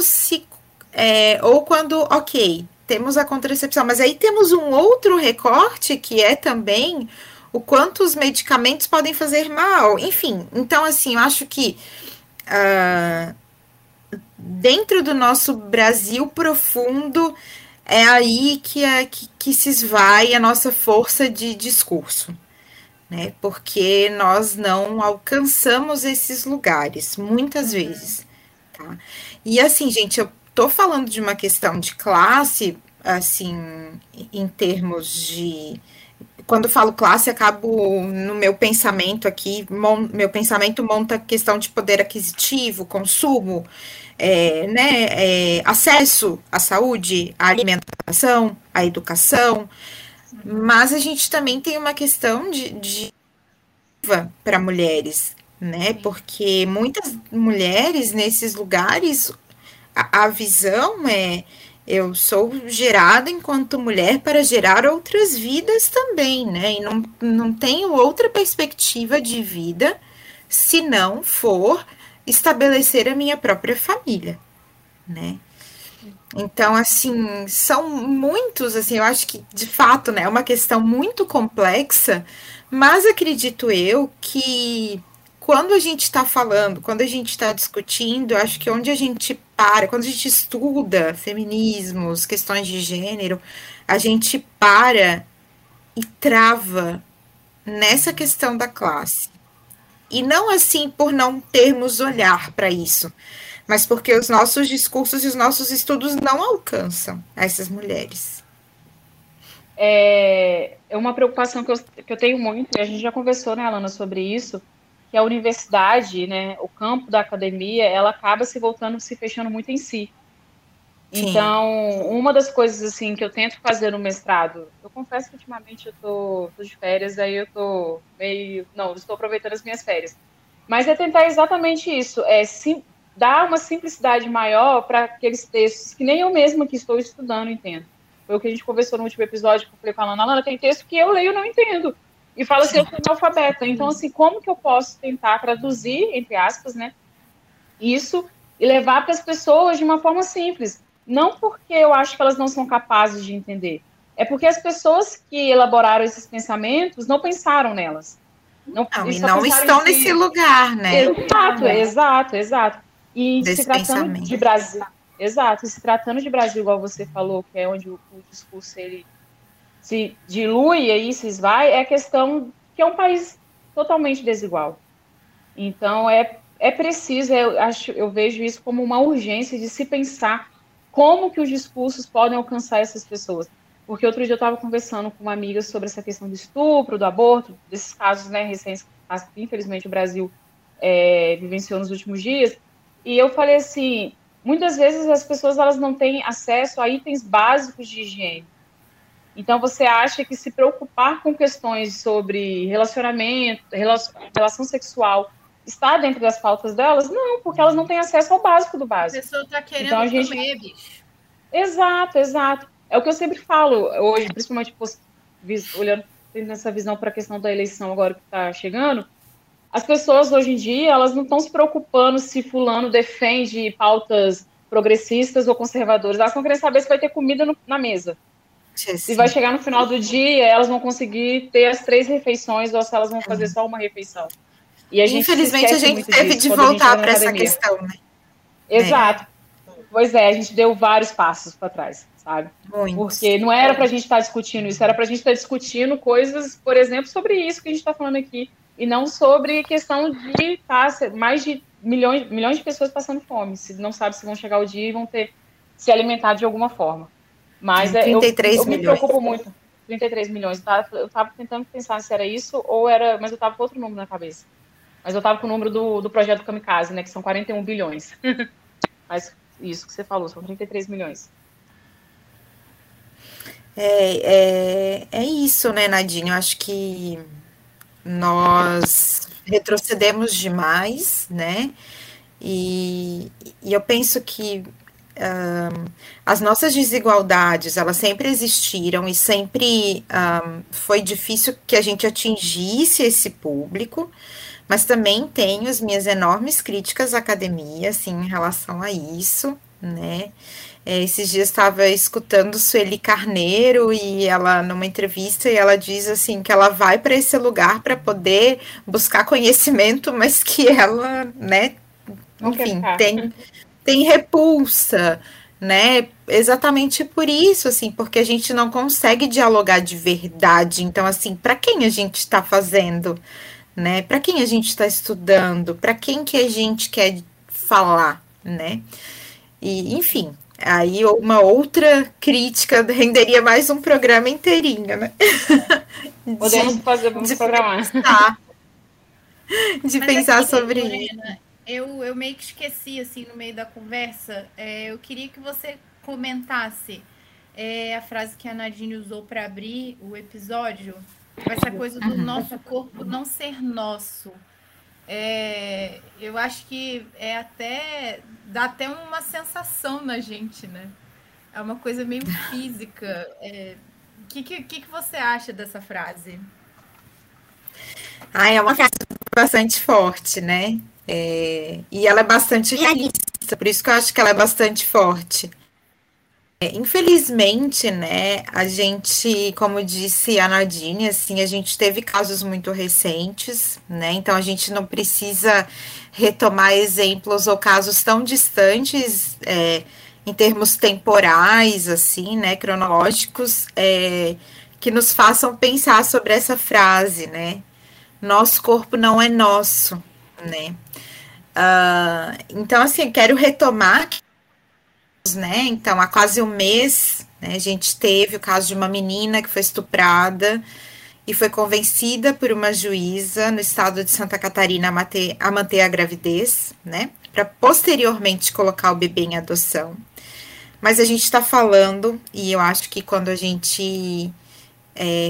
temos a contracepção, mas aí temos um outro recorte que é também o quanto os medicamentos podem fazer mal, enfim. Então, assim, eu acho que dentro do nosso Brasil profundo é aí que se esvai a nossa força de discurso, né? Porque nós não alcançamos esses lugares, muitas vezes, tá? E, assim, gente, Estou falando de uma questão de classe, assim, em termos de... Quando falo classe, acabo no meu pensamento aqui, meu pensamento monta a questão de poder aquisitivo, consumo, acesso à saúde, à alimentação, à educação, mas a gente também tem uma questão de para mulheres, né? Porque muitas mulheres nesses lugares... A visão é, eu sou gerada enquanto mulher para gerar outras vidas também, né? E não tenho outra perspectiva de vida se não for estabelecer a minha própria família, né? Então, assim, são muitos, assim, eu acho que, de fato, né, é uma questão muito complexa, mas acredito eu que quando a gente está falando, quando a gente está discutindo, eu acho que onde a gente para, quando a gente estuda feminismos, questões de gênero, a gente para e trava nessa questão da classe. E não assim por não termos olhar para isso, mas porque os nossos discursos e os nossos estudos não alcançam essas mulheres. É uma preocupação que eu tenho muito, e a gente já conversou, né, Alana, sobre isso, que a universidade, né, o campo da academia, ela acaba se voltando, se fechando muito em si. Sim. Então, uma das coisas assim, que eu tento fazer no mestrado, eu confesso que ultimamente eu tô de férias, aí eu tô meio... Não, estou aproveitando as minhas férias. Mas é tentar exatamente isso, é dar uma simplicidade maior para aqueles textos que nem eu mesma que estou estudando entendo. Foi o que a gente conversou no último episódio, que eu falei com a Alana, tem texto que eu leio e não entendo. E fala assim, eu sou analfabeta. Então, assim, como que eu posso tentar traduzir, entre aspas, né, isso e levar para as pessoas de uma forma simples? Não porque eu acho que elas não são capazes de entender, é porque as pessoas que elaboraram esses pensamentos não pensaram nelas. Não, e não estão nesse lugar, né? Exato. E se tratando de Brasil, igual você falou, que é onde o discurso ele se dilui e aí se esvai, é a questão que é um país totalmente desigual. Então, é preciso, eu vejo isso como uma urgência de se pensar como que os discursos podem alcançar essas pessoas. Porque outro dia eu estava conversando com uma amiga sobre essa questão do estupro, do aborto, desses casos, né, recentes, que infelizmente o Brasil vivenciou nos últimos dias, e eu falei assim, muitas vezes as pessoas elas não têm acesso a itens básicos de higiene. Então você acha que se preocupar com questões sobre relacionamento, relação sexual, está dentro das pautas delas? Não, porque elas não têm acesso ao básico do básico. A pessoa está querendo então, comer, bicho. Exato. É o que eu sempre falo hoje, principalmente olhando nessa visão para a questão da eleição agora que está chegando, as pessoas hoje em dia, elas não estão se preocupando se fulano defende pautas progressistas ou conservadoras. Elas estão querendo saber se vai ter comida na mesa. Se vai chegar no final do dia, elas vão conseguir ter as 3 refeições ou se elas vão fazer só uma refeição. E infelizmente, a gente teve de voltar para essa questão, né? Exato. É. Pois é, a gente deu vários passos para trás, sabe? Muito. Porque não era para a gente estar discutindo isso, era para a gente estar discutindo coisas, por exemplo, sobre isso que a gente está falando aqui, e não sobre questão de mais de milhões de pessoas passando fome, se não sabe se vão chegar o dia e vão ter se alimentar de alguma forma. Mas 33 eu me preocupo muito. 33 milhões. Eu estava tentando pensar se era isso ou era... Mas eu estava com outro número na cabeça. Mas eu estava com o número do projeto Kamikaze, né? Que são 41 bilhões. Mas isso que você falou, são 33 milhões. É isso, né, Nadine? Eu acho que nós retrocedemos demais, né? E eu penso que as nossas desigualdades, elas sempre existiram e sempre foi difícil que a gente atingisse esse público. Mas também tenho as minhas enormes críticas à academia, assim, em relação a isso, né? Esses dias estava escutando Sueli Carneiro e ela, numa entrevista, e ela diz, assim, que ela vai para esse lugar para poder buscar conhecimento, mas que ela, né, enfim, tem repulsa, né? Exatamente por isso, assim, porque a gente não consegue dialogar de verdade. Então, assim, para quem a gente está fazendo... Né? Para quem a gente está estudando, para quem que a gente quer falar, né? E, enfim, aí uma outra crítica renderia mais um programa inteirinho, né? Vamos programar. Pensar sobre isso. Eu meio que esqueci, assim, no meio da conversa, eu queria que você comentasse a frase que a Nadine usou para abrir o episódio... Essa coisa do nosso corpo não ser nosso. Eu acho que dá até uma sensação na gente, né? É uma coisa meio física. O que você acha dessa frase? É uma frase bastante forte, né? E ela é bastante realista, por isso que eu acho que ela é bastante forte. Infelizmente, né, a gente, como disse a Nadine, assim, a gente teve casos muito recentes, né, então a gente não precisa retomar exemplos ou casos tão distantes em termos temporais, assim, né, cronológicos, que nos façam pensar sobre essa frase, né, nosso corpo não é nosso, né. Então, assim, quero retomar... Né? Então, há quase um mês, né, a gente teve o caso de uma menina que foi estuprada e foi convencida por uma juíza no estado de Santa Catarina a manter a gravidez, né, para posteriormente colocar o bebê em adoção. Mas a gente está falando, e eu acho que quando a gente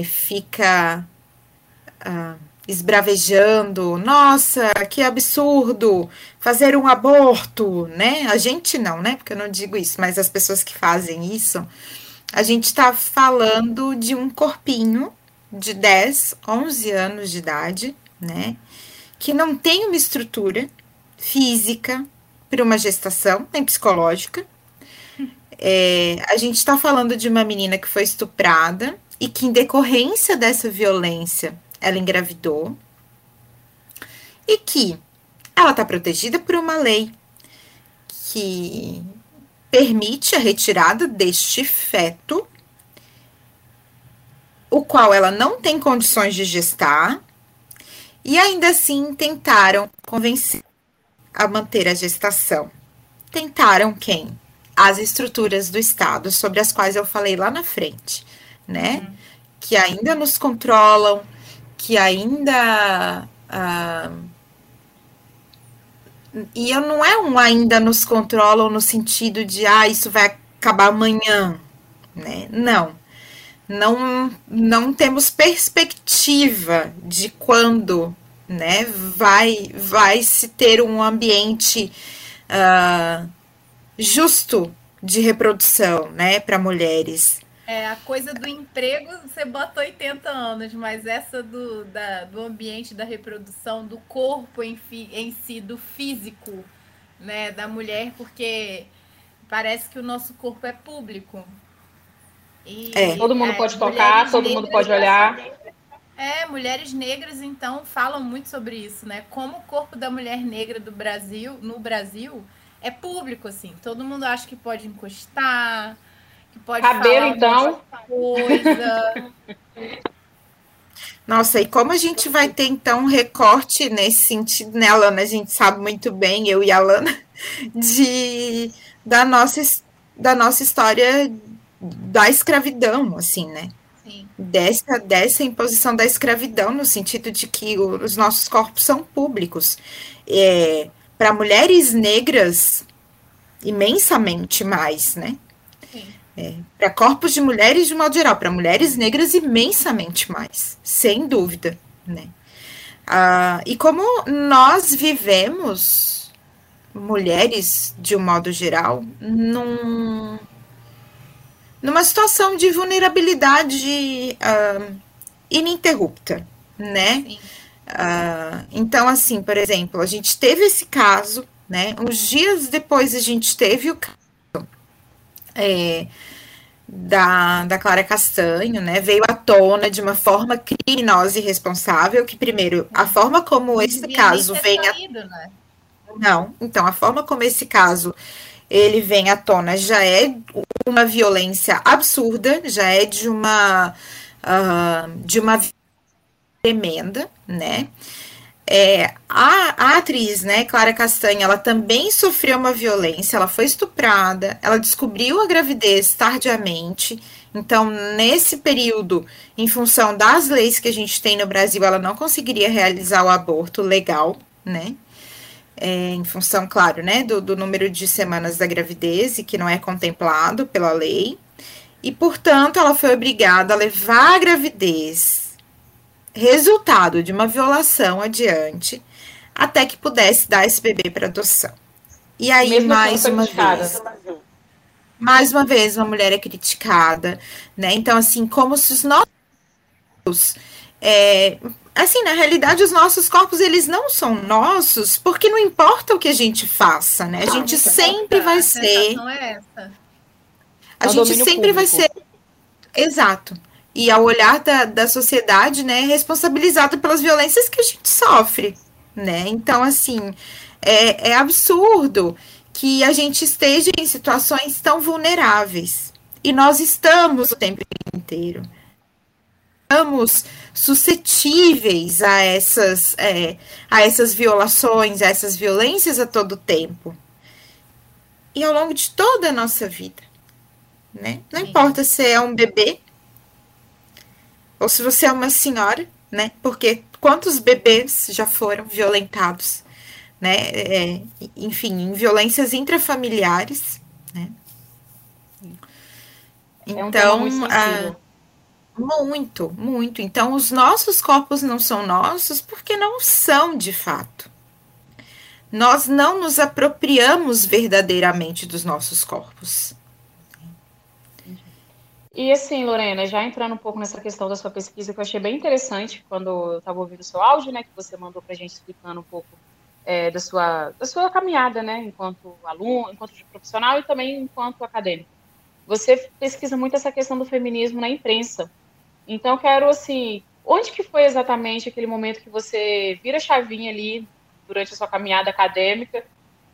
fica esbravejando, nossa, que absurdo, fazer um aborto, né, a gente não, né, porque eu não digo isso, mas as pessoas que fazem isso, a gente tá falando de um corpinho de 10, 11 anos de idade, né, que não tem uma estrutura física para uma gestação, nem psicológica, a gente tá falando de uma menina que foi estuprada e que em decorrência dessa violência ela engravidou e que ela está protegida por uma lei que permite a retirada deste feto, o qual ela não tem condições de gestar, e ainda assim tentaram convencer a manter a gestação. Tentaram quem? As estruturas do Estado, sobre as quais eu falei lá na frente, né? Que ainda nos controlam, que ainda... e não é um ainda nos controlam no sentido de, isso vai acabar amanhã, né? Não temos perspectiva de quando, né, vai se ter um ambiente justo de reprodução, né, para mulheres. A coisa do emprego, você bota 80 anos, mas essa do ambiente da reprodução, do corpo em si, do físico, né, da mulher, porque parece que o nosso corpo é público. E, todo mundo pode tocar, todo mundo pode olhar. Mulheres negras, então, falam muito sobre isso, né? Como o corpo da mulher negra no Brasil, é público, assim. Todo mundo acha que pode encostar... Que pode cabelo, então. Coisa. Nossa, e como a gente vai ter, então, um recorte nesse sentido, né, Alana? A gente sabe muito bem, eu e a Alana, da nossa história da escravidão, assim, né? Sim. Dessa imposição da escravidão, no sentido de que os nossos corpos são públicos. Para mulheres negras, imensamente mais, né? Para corpos de mulheres de modo geral, para mulheres negras imensamente mais, sem dúvida, né? E como nós vivemos, mulheres de um modo geral, numa situação de vulnerabilidade ininterrupta, né? Então, assim, por exemplo, a gente teve esse caso, né? Uns dias depois a gente teve o caso da Clara Castanho, né, veio à tona de uma forma criminosa e irresponsável, que primeiro, a forma como esse caso vem à tona, né? Não, então a forma como esse caso ele vem à tona já é uma violência absurda, já é de uma tremenda, né? A atriz, né, Clara Castanho, ela também sofreu uma violência, ela foi estuprada, ela descobriu a gravidez tardiamente, então nesse período, em função das leis que a gente tem no Brasil, ela não conseguiria realizar o aborto legal, né, em função, claro, né, do número de semanas da gravidez, e que não é contemplado pela lei, e portanto ela foi obrigada a levar a gravidez, resultado de uma violação adiante, até que pudesse dar esse bebê para adoção. E aí, mais uma vez, uma mulher é criticada, né? Então, assim, como se os nossos assim, na realidade, os nossos corpos, eles não são nossos, porque não importa o que a gente faça, né? A gente sempre vai ser... A gente sempre vai ser... Exato. E ao olhar da sociedade, né, responsabilizada pelas violências que a gente sofre, né? Então, assim, é absurdo que a gente esteja em situações tão vulneráveis. E nós estamos o tempo inteiro. Estamos suscetíveis a essas violações, a essas violências a todo tempo. E ao longo de toda a nossa vida, né? Não importa se é um bebê ou se você é uma senhora, né? Porque quantos bebês já foram violentados, né? Enfim, em violências intrafamiliares, né? Então, muito, muito. Então, os nossos corpos não são nossos porque não são, de fato. Nós não nos apropriamos verdadeiramente dos nossos corpos. E assim, Lorena, já entrando um pouco nessa questão da sua pesquisa, que eu achei bem interessante quando eu estava ouvindo o seu áudio, né, que você mandou para a gente explicando um pouco da sua caminhada, né, enquanto aluno, enquanto profissional e também enquanto acadêmico. Você pesquisa muito essa questão do feminismo na imprensa. Então, quero, assim, onde que foi exatamente aquele momento que você vira a chavinha ali durante a sua caminhada acadêmica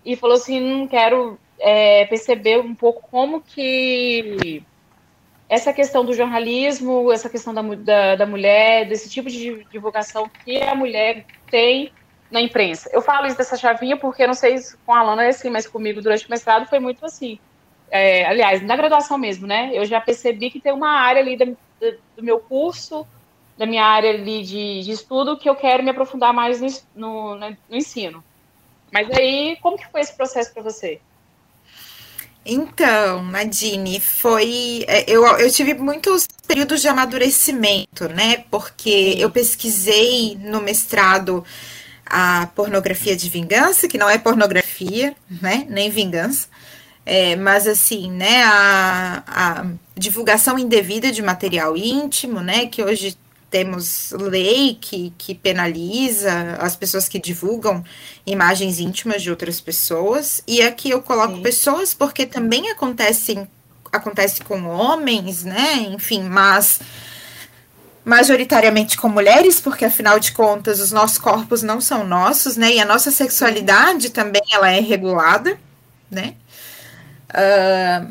e falou assim, quero perceber um pouco como que essa questão do jornalismo, essa questão da mulher, desse tipo de divulgação que a mulher tem na imprensa. Eu falo isso dessa chavinha porque, não sei se com a Alana é assim, mas comigo durante o mestrado foi muito assim. Aliás, na graduação mesmo, né? Eu já percebi que tem uma área ali do meu curso, da minha área ali de estudo, que eu quero me aprofundar mais no ensino. Mas aí, como que foi esse processo para você? Então, Nadine, foi... Eu tive muitos períodos de amadurecimento, né? Porque eu pesquisei no mestrado a pornografia de vingança, que não é pornografia, né? Nem vingança. Mas assim, né, a divulgação indevida de material íntimo, né, que hoje temos lei que penaliza as pessoas que divulgam imagens íntimas de outras pessoas, e aqui eu coloco pessoas porque também acontece com homens, né, enfim, mas majoritariamente com mulheres, porque afinal de contas os nossos corpos não são nossos, né, e a nossa sexualidade também ela é regulada, né.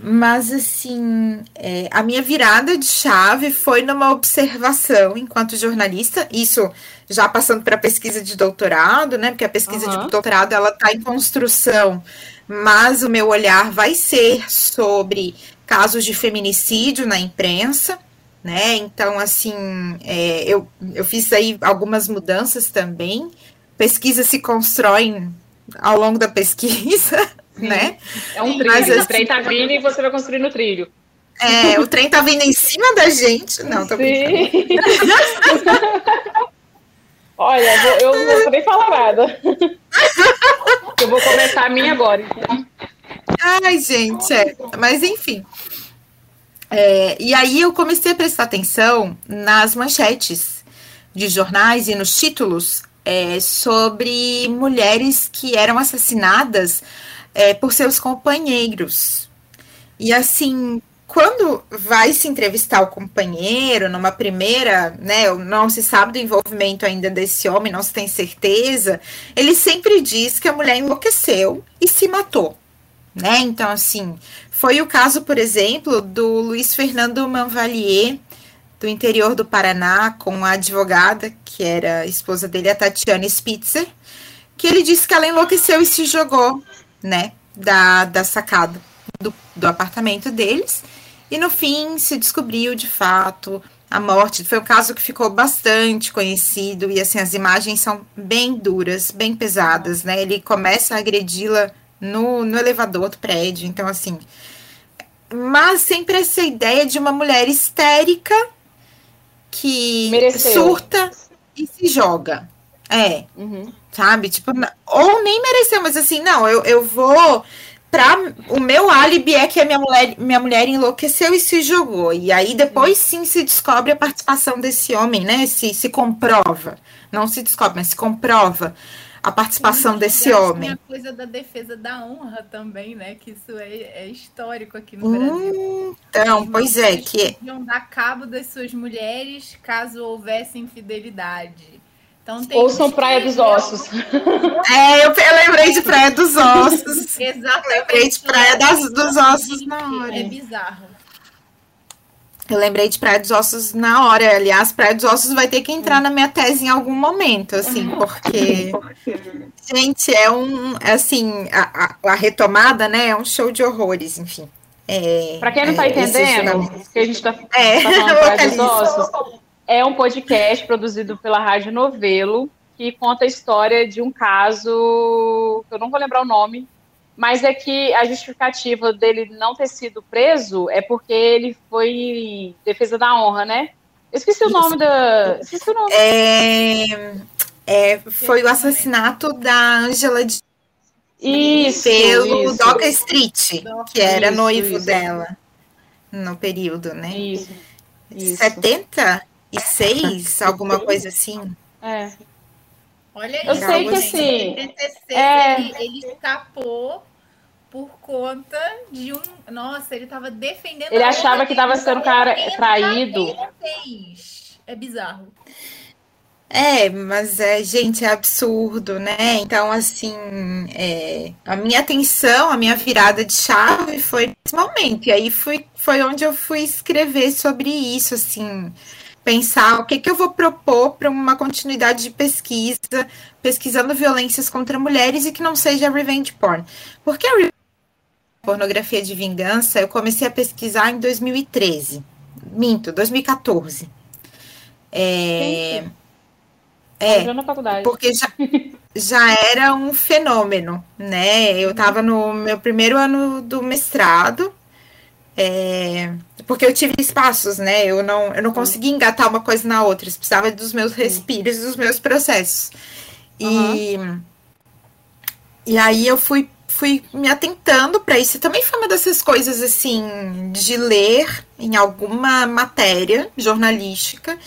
Mas assim, a minha virada de chave foi numa observação enquanto jornalista, isso já passando para a pesquisa de doutorado, né, porque a pesquisa de doutorado ela está em construção, mas o meu olhar vai ser sobre casos de feminicídio na imprensa, né, então assim, eu fiz aí algumas mudanças também, pesquisa se constrói ao longo da pesquisa. Sim. Né? É um trilho, mas, assim, o trem tá vindo e você vai construir no trilho. O trem tá vindo em cima da gente. Não, tô brincando. Olha, eu não vou nem falar nada. Eu vou começar a minha agora. Então. Ai, gente, mas enfim. E aí eu comecei a prestar atenção nas manchetes de jornais e nos títulos sobre mulheres que eram assassinadas por seus companheiros. E assim, quando vai se entrevistar o companheiro, numa primeira, né, não se sabe do envolvimento ainda desse homem, não se tem certeza, ele sempre diz que a mulher enlouqueceu e se matou, né, então assim, foi o caso, por exemplo, do Luiz Fernando Manvailer, do interior do Paraná, com a advogada, que era a esposa dele, a Tatiana Spitzer, que ele disse que ela enlouqueceu e se jogou, né, da sacada do apartamento deles, e no fim se descobriu de fato a morte. Foi um caso que ficou bastante conhecido, e assim, as imagens são bem duras, bem pesadas, né, ele começa a agredi-la no elevador do prédio, então assim, mas sempre essa ideia de uma mulher histérica que surta e se joga, sabe, tipo, ou nem mereceu, mas assim, não, eu vou pra, o meu álibi é que a minha mulher enlouqueceu e se jogou. E aí depois sim se descobre a participação desse homem, né? Se comprova. Não se descobre, mas se comprova a participação desse homem. Tem a coisa da defesa da honra também, né? Que isso é histórico aqui no Brasil. Então, pois é. Que iam dar cabo das suas mulheres caso houvesse infidelidade. Então, ouçam Praia dos Ossos. Eu lembrei de Praia dos Ossos. Exatamente. Eu lembrei de Praia dos Ossos na hora. É bizarro. Eu lembrei de Praia dos Ossos na hora. Aliás, Praia dos Ossos vai ter que entrar na minha tese em algum momento, assim, porque... Gente, é um... Assim, a retomada, né? É um show de horrores, enfim. Pra quem não tá entendendo, que a gente tá falando Praia dos Ossos... É um podcast produzido pela Rádio Novelo, que conta a história de um caso, que eu não vou lembrar o nome, mas é que a justificativa dele não ter sido preso é porque ele foi em defesa da honra, né? Eu esqueci o nome da... Esqueci o nome. Foi o assassinato da Angela de... pelo Doca Street, que era noivo dela no período, né? Isso. 76, alguma coisa assim. Olha aí, eu sei que assim, em 76, ele escapou por conta de um... Nossa, ele estava defendendo... Ele achava que estava sendo traído. É bizarro. Mas, gente, é absurdo, né? Então, assim, a minha atenção, a minha virada de chave foi nesse momento. E aí foi onde eu fui escrever sobre isso, assim... Pensar o que eu vou propor para uma continuidade de pesquisa, pesquisando violências contra mulheres e que não seja revenge porn. Porque a pornografia de vingança eu comecei a pesquisar em 2013. Minto, 2014. Na faculdade. Porque já era um fenômeno, né? Eu estava no meu primeiro ano do mestrado. Porque eu tive espaços, né? Eu não consegui engatar uma coisa na outra. Eu precisava dos meus respiros, dos meus processos. E aí eu fui me atentando para isso. Também foi uma dessas coisas, assim, de ler em alguma matéria jornalística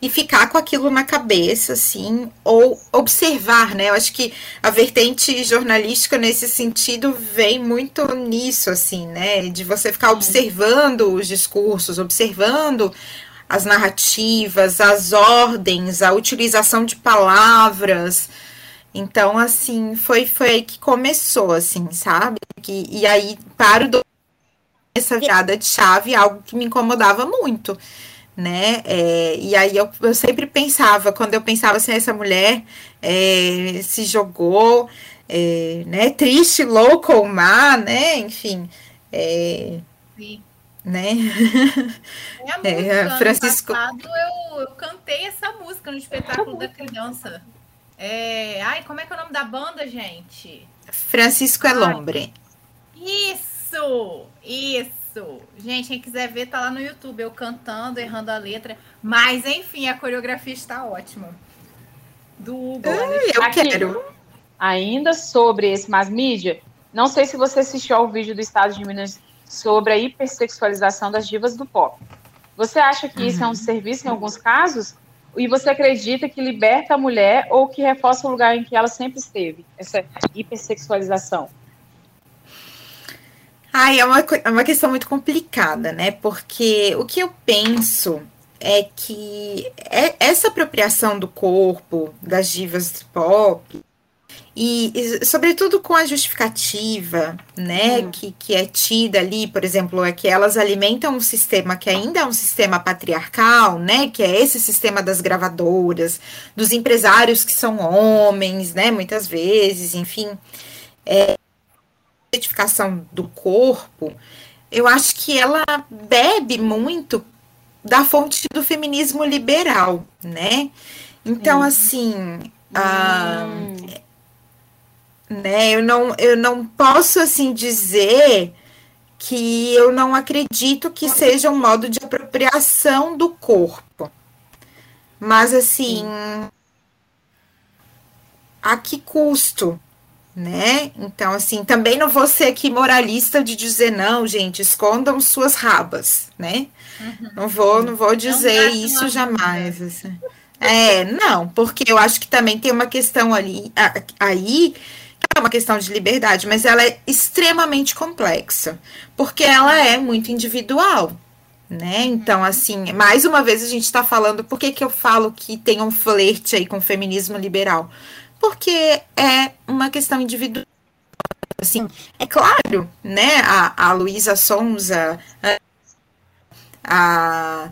e ficar com aquilo na cabeça, assim, ou observar, né? Eu acho que a vertente jornalística nesse sentido vem muito nisso, assim, né? De você ficar observando os discursos, observando as narrativas, as ordens, a utilização de palavras. Então, assim, foi aí que começou, assim, sabe? E aí, essa virada de chave, algo que me incomodava muito, né? E aí eu sempre pensava, quando eu pensava assim, essa mulher se jogou, né? Triste, louco ou má, né? Enfim. Sim. Né? Francisco. Ano passado eu cantei essa música no espetáculo da criança. Como é que é o nome da banda, gente? Francisco el Hombre. Isso! Gente, quem quiser ver, tá lá no YouTube, eu cantando, errando a letra. Mas, enfim, a coreografia está ótima. Do Hugo. Quero. Ainda sobre esse mass media, não sei se você assistiu ao vídeo do Estado de Minas sobre a hipersexualização das divas do pop. Você acha que isso é um serviço em alguns casos? E você acredita que liberta a mulher ou que reforça o lugar em que ela sempre esteve? Essa hipersexualização. É uma questão muito complicada, né? Porque o que eu penso é que essa apropriação do corpo, das divas do pop, e sobretudo com a justificativa, né, que é tida ali, por exemplo, é que elas alimentam um sistema que ainda é um sistema patriarcal, né, que é esse sistema das gravadoras, dos empresários que são homens, né, muitas vezes, enfim... A objetificação do corpo, eu acho que ela bebe muito da fonte do feminismo liberal, né? Então, né? Eu não posso, assim, dizer que eu não acredito que seja um modo de apropriação do corpo. Mas, assim, a que custo? né? Então, assim, também não vou ser aqui moralista de dizer, não, gente, escondam suas rabas, né? Uhum. Não vou dizer isso jamais, assim. É, não, porque eu acho que também tem uma questão ali, aí, que é uma questão de liberdade, mas ela é extremamente complexa, porque ela é muito individual, né? Então, assim, mais uma vez a gente está falando, por que eu falo que tem um flerte aí com o feminismo liberal? Porque é uma questão individual, assim, é claro, né, a Luísa Sonza, a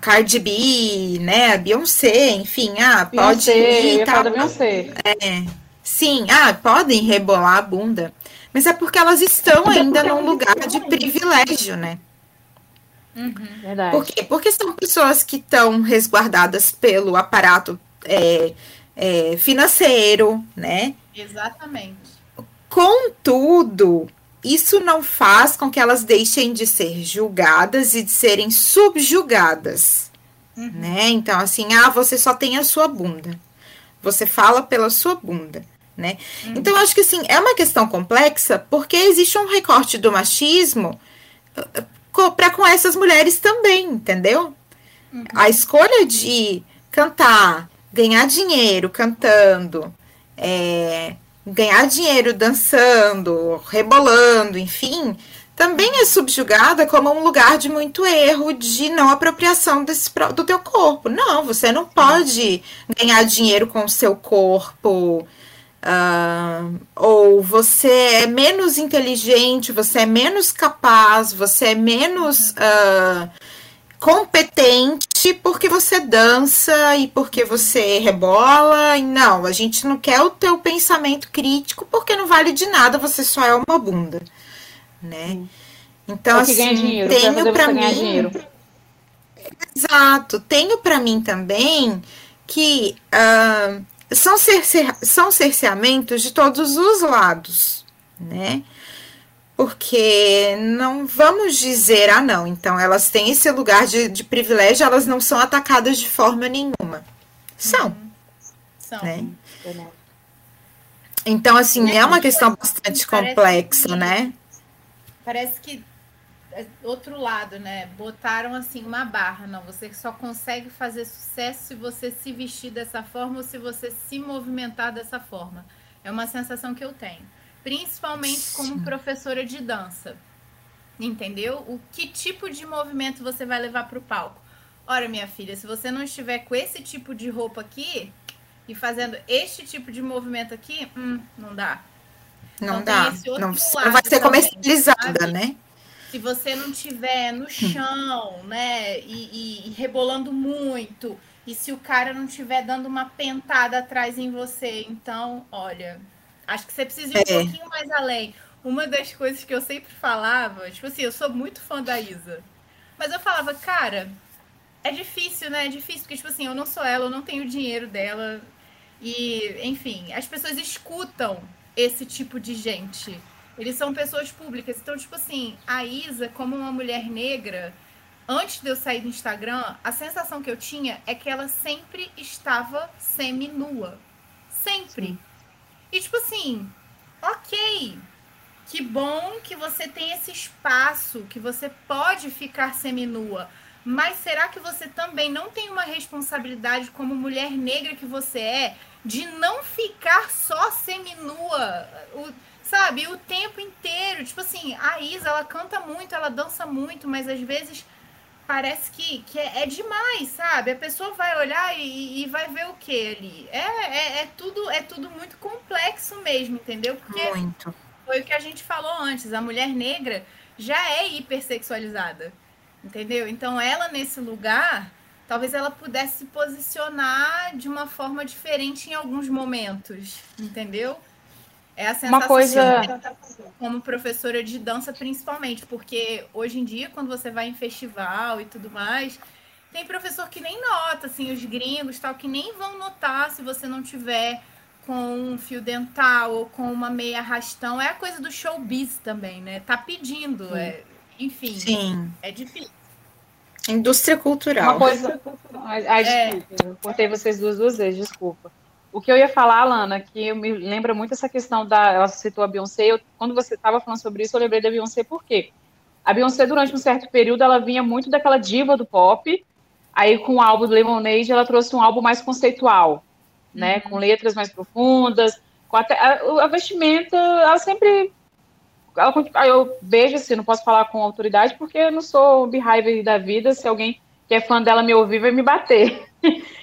Cardi B, né, a Beyoncé, enfim, pode ir, tá, podem rebolar a bunda, mas é porque elas estão ainda num lugar de privilégio, né? Uhum. Por quê? Porque são pessoas que estão resguardadas pelo aparato financeiro, né? Exatamente. Contudo, isso não faz com que elas deixem de ser julgadas e de serem subjugadas, né? Então, assim, você só tem a sua bunda. Você fala pela sua bunda, né? Então, acho que, assim, é uma questão complexa porque existe um recorte do machismo para com essas mulheres também, entendeu? Uhum. A escolha de cantar, ganhar dinheiro cantando, ganhar dinheiro dançando, rebolando, enfim, também é subjugada como um lugar de muito erro, de não apropriação do teu corpo. Não, você não pode ganhar dinheiro com o seu corpo, ou você é menos inteligente, você é menos capaz, você é menos competente porque você dança e porque você rebola. E não, a gente não quer o teu pensamento crítico porque não vale de nada, você só é uma bunda, né? Então, assim, tenho pra mim... Exato, tenho pra mim também que são cerceamentos de todos os lados, né? Porque não vamos dizer, não, então elas têm esse lugar de privilégio, elas não são atacadas de forma nenhuma. São. Né? Então, assim, é uma questão bastante complexa, né? Parece que, outro lado, né? Botaram, assim, uma barra, não, você só consegue fazer sucesso se você se vestir dessa forma ou se você se movimentar dessa forma. É uma sensação que eu tenho. Principalmente como professora de dança, entendeu? Que tipo de movimento você vai levar para o palco? Ora, minha filha, se você não estiver com esse tipo de roupa aqui e fazendo este tipo de movimento aqui, não dá. Não dá, não vai ser comercializada, né? Se você não estiver no chão, né, e rebolando muito, e se o cara não estiver dando uma pentada atrás em você, então, olha... Acho que você precisa ir um pouquinho mais além. Uma das coisas que eu sempre falava, tipo assim, eu sou muito fã da Isa, mas eu falava, cara, é difícil, né? É difícil, porque, tipo assim, eu não sou ela, eu não tenho o dinheiro dela. E, enfim, as pessoas escutam esse tipo de gente. Eles são pessoas públicas. Então, tipo assim, a Isa, como uma mulher negra, antes de eu sair do Instagram, a sensação que eu tinha é que ela sempre estava seminua. Sempre. Sim. E, tipo assim, ok, que bom que você tem esse espaço, que você pode ficar seminua, mas será que você também não tem uma responsabilidade como mulher negra que você é, de não ficar só seminua, sabe, o tempo inteiro? Tipo assim, a Isa, ela canta muito, ela dança muito, mas às vezes parece que é demais, sabe? A pessoa vai olhar e vai ver o que ali. É tudo muito complexo mesmo, entendeu? Porque muito. Foi o que a gente falou antes, a mulher negra já é hipersexualizada, entendeu? Então ela, nesse lugar, talvez ela pudesse se posicionar de uma forma diferente em alguns momentos, entendeu? É a sensação como professora de dança, principalmente, porque hoje em dia, quando você vai em festival e tudo mais, tem professor que nem nota, assim, os gringos, tal, que nem vão notar se você não tiver com um fio dental ou com uma meia arrastão. É a coisa do showbiz também, né? Tá pedindo, enfim. Sim. É difícil. Indústria cultural. Uma coisa... Desculpa, eu cortei vocês duas vezes, desculpa. O que eu ia falar, Alana, que me lembra muito essa questão da... Ela citou a Beyoncé. Quando você estava falando sobre isso, eu lembrei da Beyoncé. Por quê? A Beyoncé, durante um certo período, ela vinha muito daquela diva do pop. Aí, com o álbum Lemonade, ela trouxe um álbum mais conceitual, né? Com letras mais profundas. Com até, a vestimenta, ela sempre... Ela, eu vejo, assim, não posso falar com autoridade, porque eu não sou beehive da vida. Se alguém que é fã dela me ouvir, vai me bater.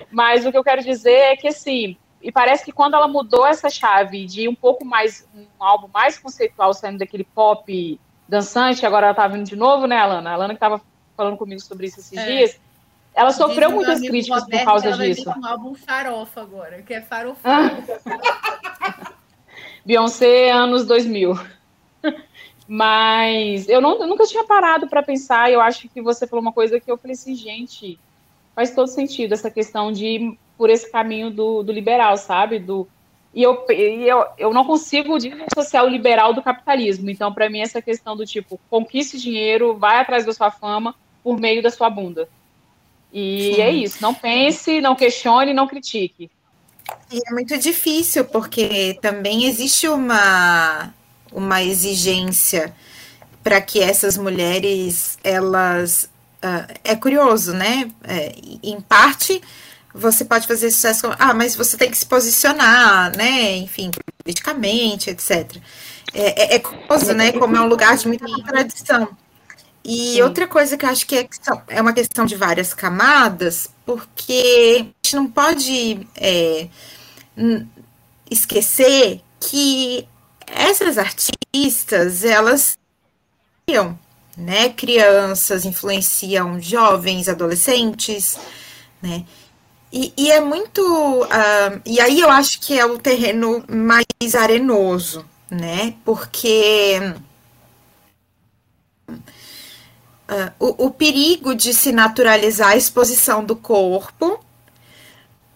Mas o que eu quero dizer é que, assim... E parece que quando ela mudou essa chave de um pouco mais, um álbum mais conceitual, saindo daquele pop dançante, agora ela tá vindo de novo, né, Alana? A Alana que tava falando comigo sobre isso esses dias, ela sofreu muitas críticas Roberto, por causa disso. Ela vai vir com um álbum farofa agora, que é farofão. Beyoncé, anos 2000. Mas eu nunca tinha parado para pensar, e eu acho que você falou uma coisa que eu falei assim, gente, faz todo sentido essa questão de... por esse caminho do liberal, sabe? Eu não consigo dissociar o liberal do capitalismo. Então, para mim, essa questão do tipo, conquiste dinheiro, vai atrás da sua fama por meio da sua bunda. E é isso, não pense, não questione, não critique. E é muito difícil, porque também existe uma exigência para que essas mulheres, elas... é curioso, né? Em parte... Você pode fazer sucesso... mas você tem que se posicionar, né? Enfim, politicamente, etc. É curioso, né? Como é um lugar de muita contradição. E outra coisa que eu acho que é uma questão de várias camadas, porque a gente não pode esquecer que essas artistas, elas criam, né? Crianças, influenciam jovens, adolescentes, né? E é muito... e aí eu acho que é o terreno mais arenoso, né? Porque o perigo de se naturalizar a exposição do corpo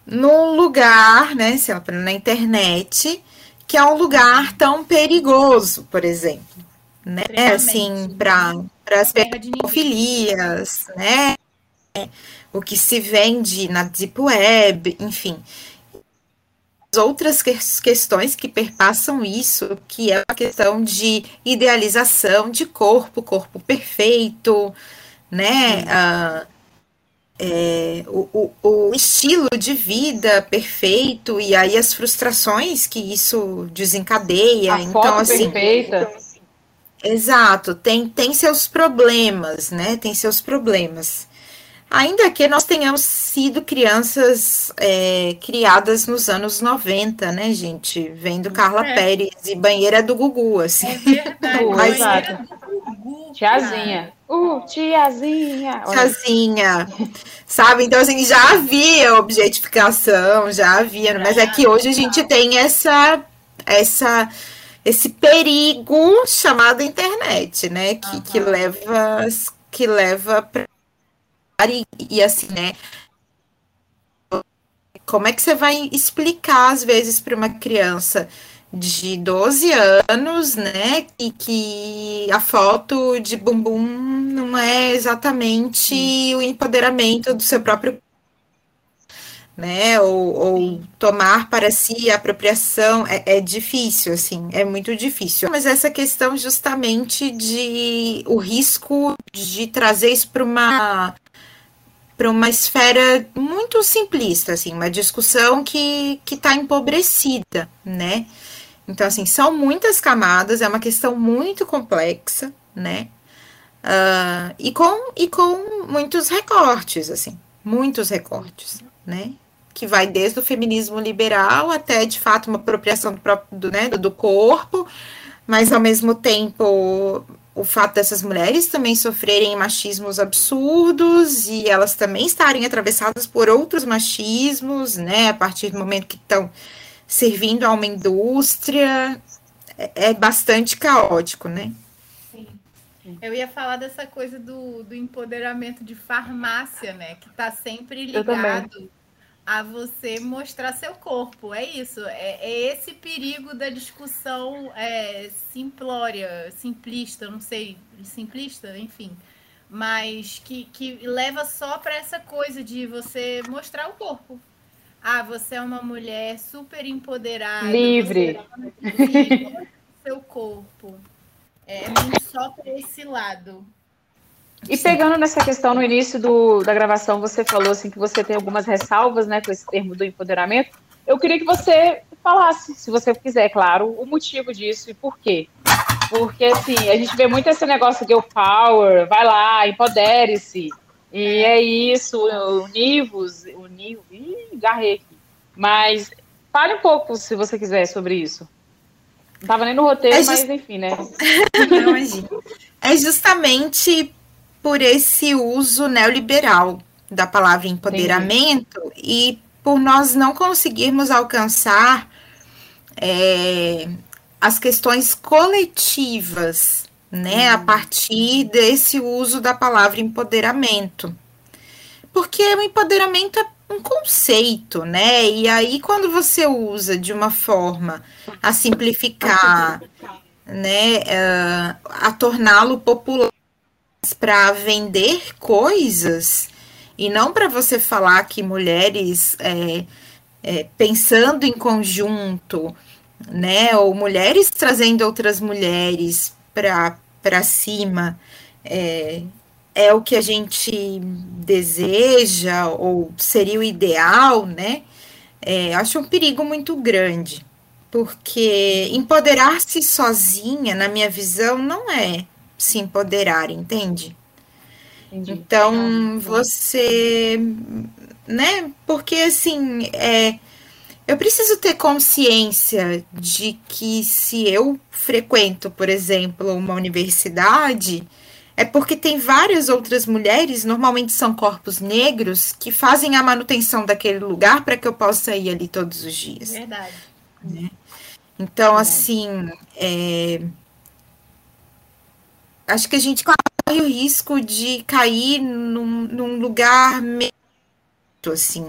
num lugar, né? Sei lá, na internet, que é um lugar tão perigoso, por exemplo, né? Assim, para as pedofilias, né? O que se vende na Deep Web, enfim. As outras questões que perpassam isso, que é a questão de idealização de corpo perfeito, né? O estilo de vida perfeito, e aí as frustrações que isso desencadeia. A então, foto assim, perfeita. Exato, tem seus problemas, né? Tem seus problemas. Ainda que nós tenhamos sido crianças criadas nos anos 90, né, gente? Vendo Carla Pérez e Banheira do Gugu, assim. É verdade, Banheira do Gugu. Tiazinha. Tiazinha. Tiazinha. Sabe? Então, assim, já havia objetificação, já havia. Mas é que hoje a gente tem esse perigo chamado internet, né? Que leva para... E assim, né? Como é que você vai explicar, às vezes, para uma criança de 12 anos, né? E que a foto de bumbum não é exatamente o empoderamento do seu próprio, né? Ou tomar para si a apropriação. É difícil, assim, é muito difícil. Mas essa questão justamente de o risco de trazer isso para uma esfera muito simplista, assim, uma discussão que está empobrecida, né? Então, assim, são muitas camadas, é uma questão muito complexa, né? E com muitos recortes, assim, muitos recortes, né? Que vai desde o feminismo liberal até, de fato, uma apropriação do próprio, né, do corpo, mas, ao mesmo tempo... O fato dessas mulheres também sofrerem machismos absurdos e elas também estarem atravessadas por outros machismos, né? A partir do momento que estão servindo a uma indústria, é bastante caótico, né? Sim. Eu ia falar dessa coisa do empoderamento de farmácia, né? Que está sempre ligado a você mostrar seu corpo, é isso, é esse perigo da discussão simplista, não sei, simplista, enfim, mas que leva só para essa coisa de você mostrar o corpo, ah, você é uma mulher super empoderada, livre, do seu corpo. É só para esse lado. E pegando nessa questão no início da gravação, você falou assim, que você tem algumas ressalvas, né, com esse termo do empoderamento. Eu queria que você falasse, se você quiser, claro, o motivo disso e por quê. Porque, assim, a gente vê muito esse negócio de girl power, vai lá, empodere-se. E é isso, univos, garrei aqui. Mas fale um pouco, se você quiser, sobre isso. Não estava nem no roteiro, mas enfim, né? Não, é justamente por esse uso neoliberal da palavra empoderamento. Sim. E por nós não conseguirmos alcançar as questões coletivas, né, a partir desse uso da palavra empoderamento. Porque o empoderamento é um conceito, né? E aí, quando você usa de uma forma a simplificar, né, a torná-lo popular para vender coisas, e não para você falar que mulheres pensando em conjunto, né, ou mulheres trazendo outras mulheres para cima, é o que a gente deseja, ou seria o ideal, né? Acho um perigo muito grande, porque empoderar-se sozinha, na minha visão, não é se empoderar, entende? Entendi. Então, você, né? Porque, assim, eu preciso ter consciência de que se eu frequento, por exemplo, uma universidade, é porque tem várias outras mulheres, normalmente são corpos negros, que fazem a manutenção daquele lugar para que eu possa ir ali todos os dias. Verdade. Né? Então, assim, acho que a gente corre o risco de cair num lugar meio assim,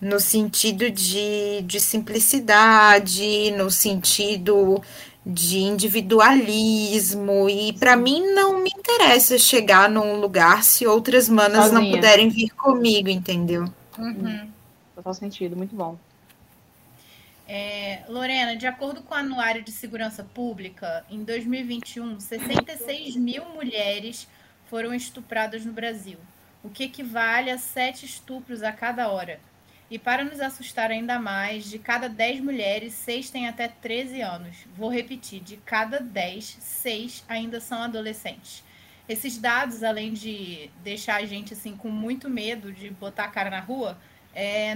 no sentido de simplicidade, no sentido de individualismo, e para mim não me interessa chegar num lugar se outras manas não puderem vir comigo, entendeu? Uhum. Total sentido, muito bom. Lorena, de acordo com o Anuário de Segurança Pública, em 2021, 66 mil mulheres foram estupradas no Brasil, o que equivale a 7 estupros a cada hora. E para nos assustar ainda mais, de cada 10 mulheres, 6 têm até 13 anos. Vou repetir, de cada 10, 6 ainda são adolescentes. Esses dados, além de deixar a gente assim, com muito medo de botar a cara na rua,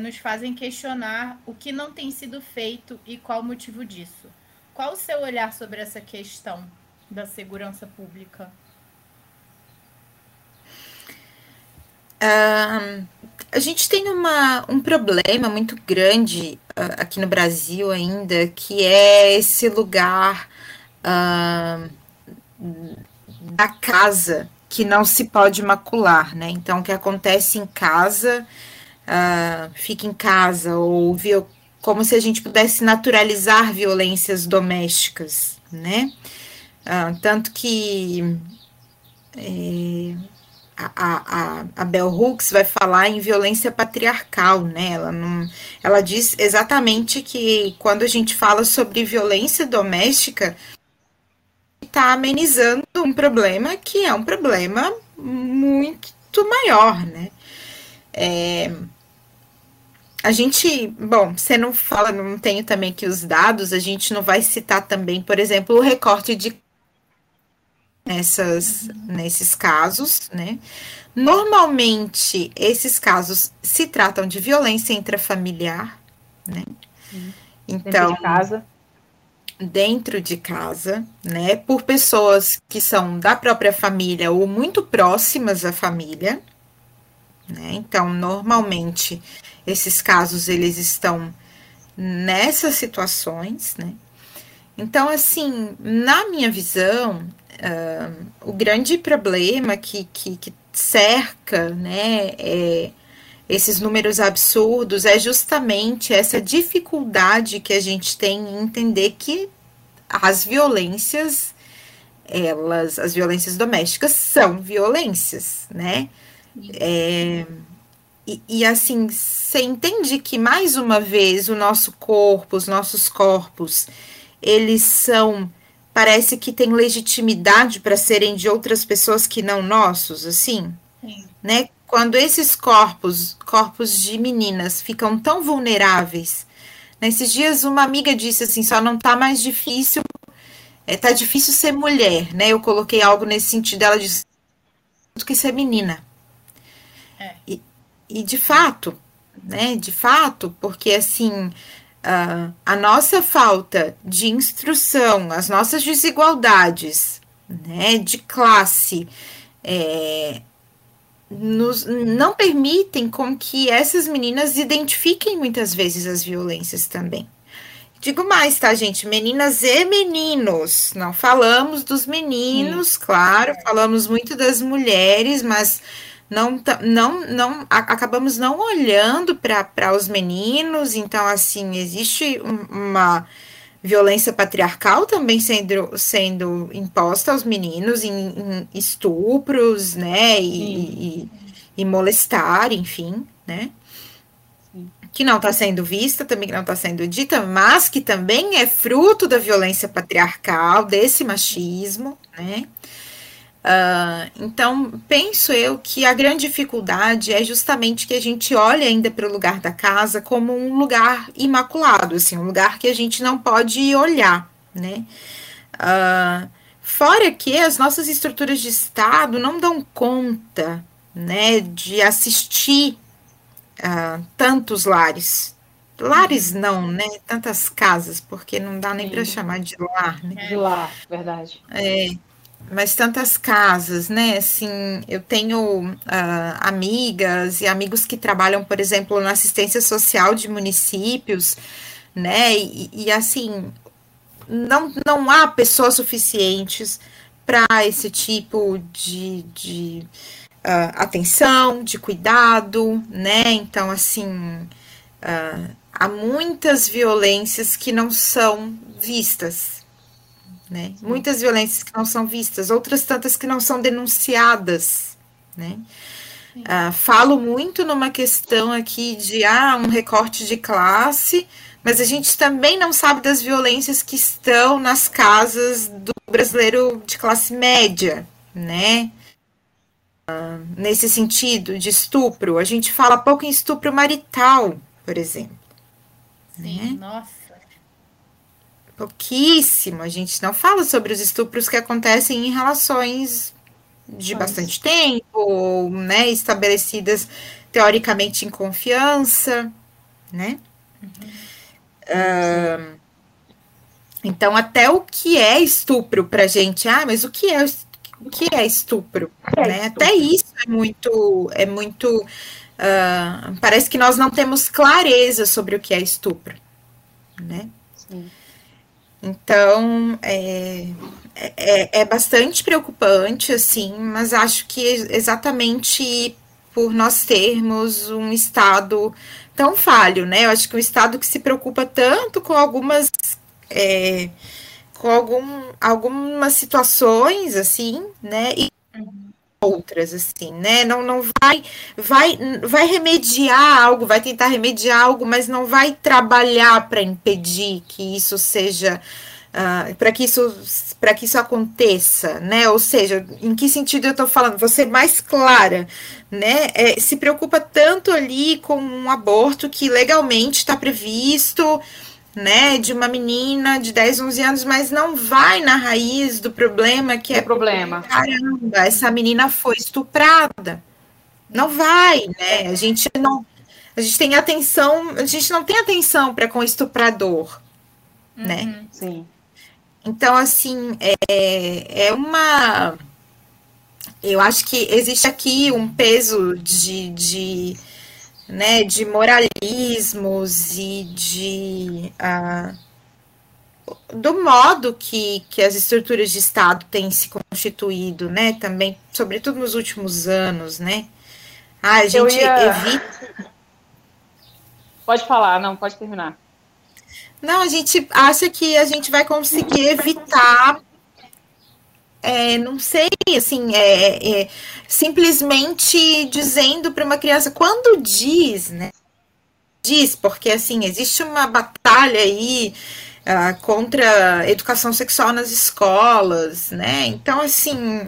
nos fazem questionar o que não tem sido feito e qual o motivo disso. Qual o seu olhar sobre essa questão da segurança pública? A gente tem um problema muito grande aqui no Brasil ainda, que é esse lugar da casa que não se pode macular, né? Então, o que acontece em casa, fica em casa, ou como se a gente pudesse naturalizar violências domésticas, né? Tanto que a Bell Hooks vai falar em violência patriarcal, né? Ela diz exatamente que quando a gente fala sobre violência doméstica, está amenizando um problema que é um problema muito maior, né? A gente, bom, você não fala, não tenho também aqui os dados, a gente não vai citar também, por exemplo, o recorte de nesses casos, né? Normalmente, esses casos se tratam de violência intrafamiliar, né? Então, dentro de casa, né? Por pessoas que são da própria família ou muito próximas à família, né? Então, normalmente, esses casos, eles estão nessas situações, né? Então, assim, na minha visão, o grande problema que cerca, né, esses números absurdos é justamente essa dificuldade que a gente tem em entender que as violências domésticas são violências, né? E assim, você entende que, mais uma vez, o nosso corpo, os nossos corpos, eles são... Parece que tem legitimidade para serem de outras pessoas que não nossos, assim. Sim. Né? Quando esses corpos de meninas, ficam tão vulneráveis... Nesses dias, uma amiga disse assim, só não tá mais difícil... tá difícil ser mulher, né? Eu coloquei algo nesse sentido, ela disse... do que ser menina. É. E de fato, né? De fato, porque assim... a nossa falta de instrução, as nossas desigualdades, né, de classe, não permitem com que essas meninas identifiquem muitas vezes as violências também. Digo mais, tá, gente? Meninas e meninos. Não falamos dos meninos, claro, falamos muito das mulheres, mas... acabamos não olhando para os meninos, então, assim, existe uma violência patriarcal também sendo imposta aos meninos em estupros, né, e molestar, enfim, né, Sim. que não está sendo vista, também que não está sendo dita, mas que também é fruto da violência patriarcal, desse machismo, né. Então, penso eu que a grande dificuldade é justamente que a gente olha ainda para o lugar da casa como um lugar imaculado, assim, um lugar que a gente não pode olhar, né? Fora que as nossas estruturas de Estado não dão conta, né, de assistir tantos lares. Lares não, né? Tantas casas, porque não dá nem para chamar de lar, né? De lar, verdade. É. Mas tantas casas, né, assim, eu tenho amigas e amigos que trabalham, por exemplo, na assistência social de municípios, né, e assim, não há pessoas suficientes para esse tipo de atenção, de cuidado, né, então, assim, há muitas violências que não são vistas. Né? Muitas violências que não são vistas, outras tantas que não são denunciadas, né? Falo muito numa questão aqui de um recorte de classe, mas a gente também não sabe das violências que estão nas casas do brasileiro de classe média, né? Nesse sentido de estupro, a gente fala pouco em estupro marital, por exemplo. Sim, né? Nossa. Pouquíssimo, a gente não fala sobre os estupros que acontecem em relações de bastante tempo, né, estabelecidas teoricamente em confiança, né? Então, até o que é estupro pra gente? Mas o que é estupro? Né? Até isso é muito parece que nós não temos clareza sobre o que é estupro, né? Sim. Então, é bastante preocupante, assim, mas acho que exatamente por nós termos um Estado tão falho, né? Eu acho que um Estado que se preocupa tanto com algumas situações, assim, né? E outras, assim, né? Não vai remediar algo, vai tentar remediar algo, mas não vai trabalhar para impedir que isso seja, para que isso aconteça, né? Ou seja, em que sentido eu estou falando? Vou ser mais clara, né? Se preocupa tanto ali com um aborto que legalmente está previsto, né, de uma menina de 10, 11 anos, mas não vai na raiz do problema, que é problema. Caramba, essa menina foi estuprada. Não vai, né? A gente não tem atenção para com o estuprador, né? Sim. Então, assim, eu acho que existe aqui um peso de né, de moralismos e do modo que as estruturas de Estado têm se constituído, né, também, sobretudo nos últimos anos, né? A gente evita... Pode falar, não, pode terminar. Não, a gente acha que a gente vai conseguir evitar não sei, assim, simplesmente dizendo para uma criança, quando diz, né? Diz, porque, assim, existe uma batalha aí contra a educação sexual nas escolas, né? Então, assim,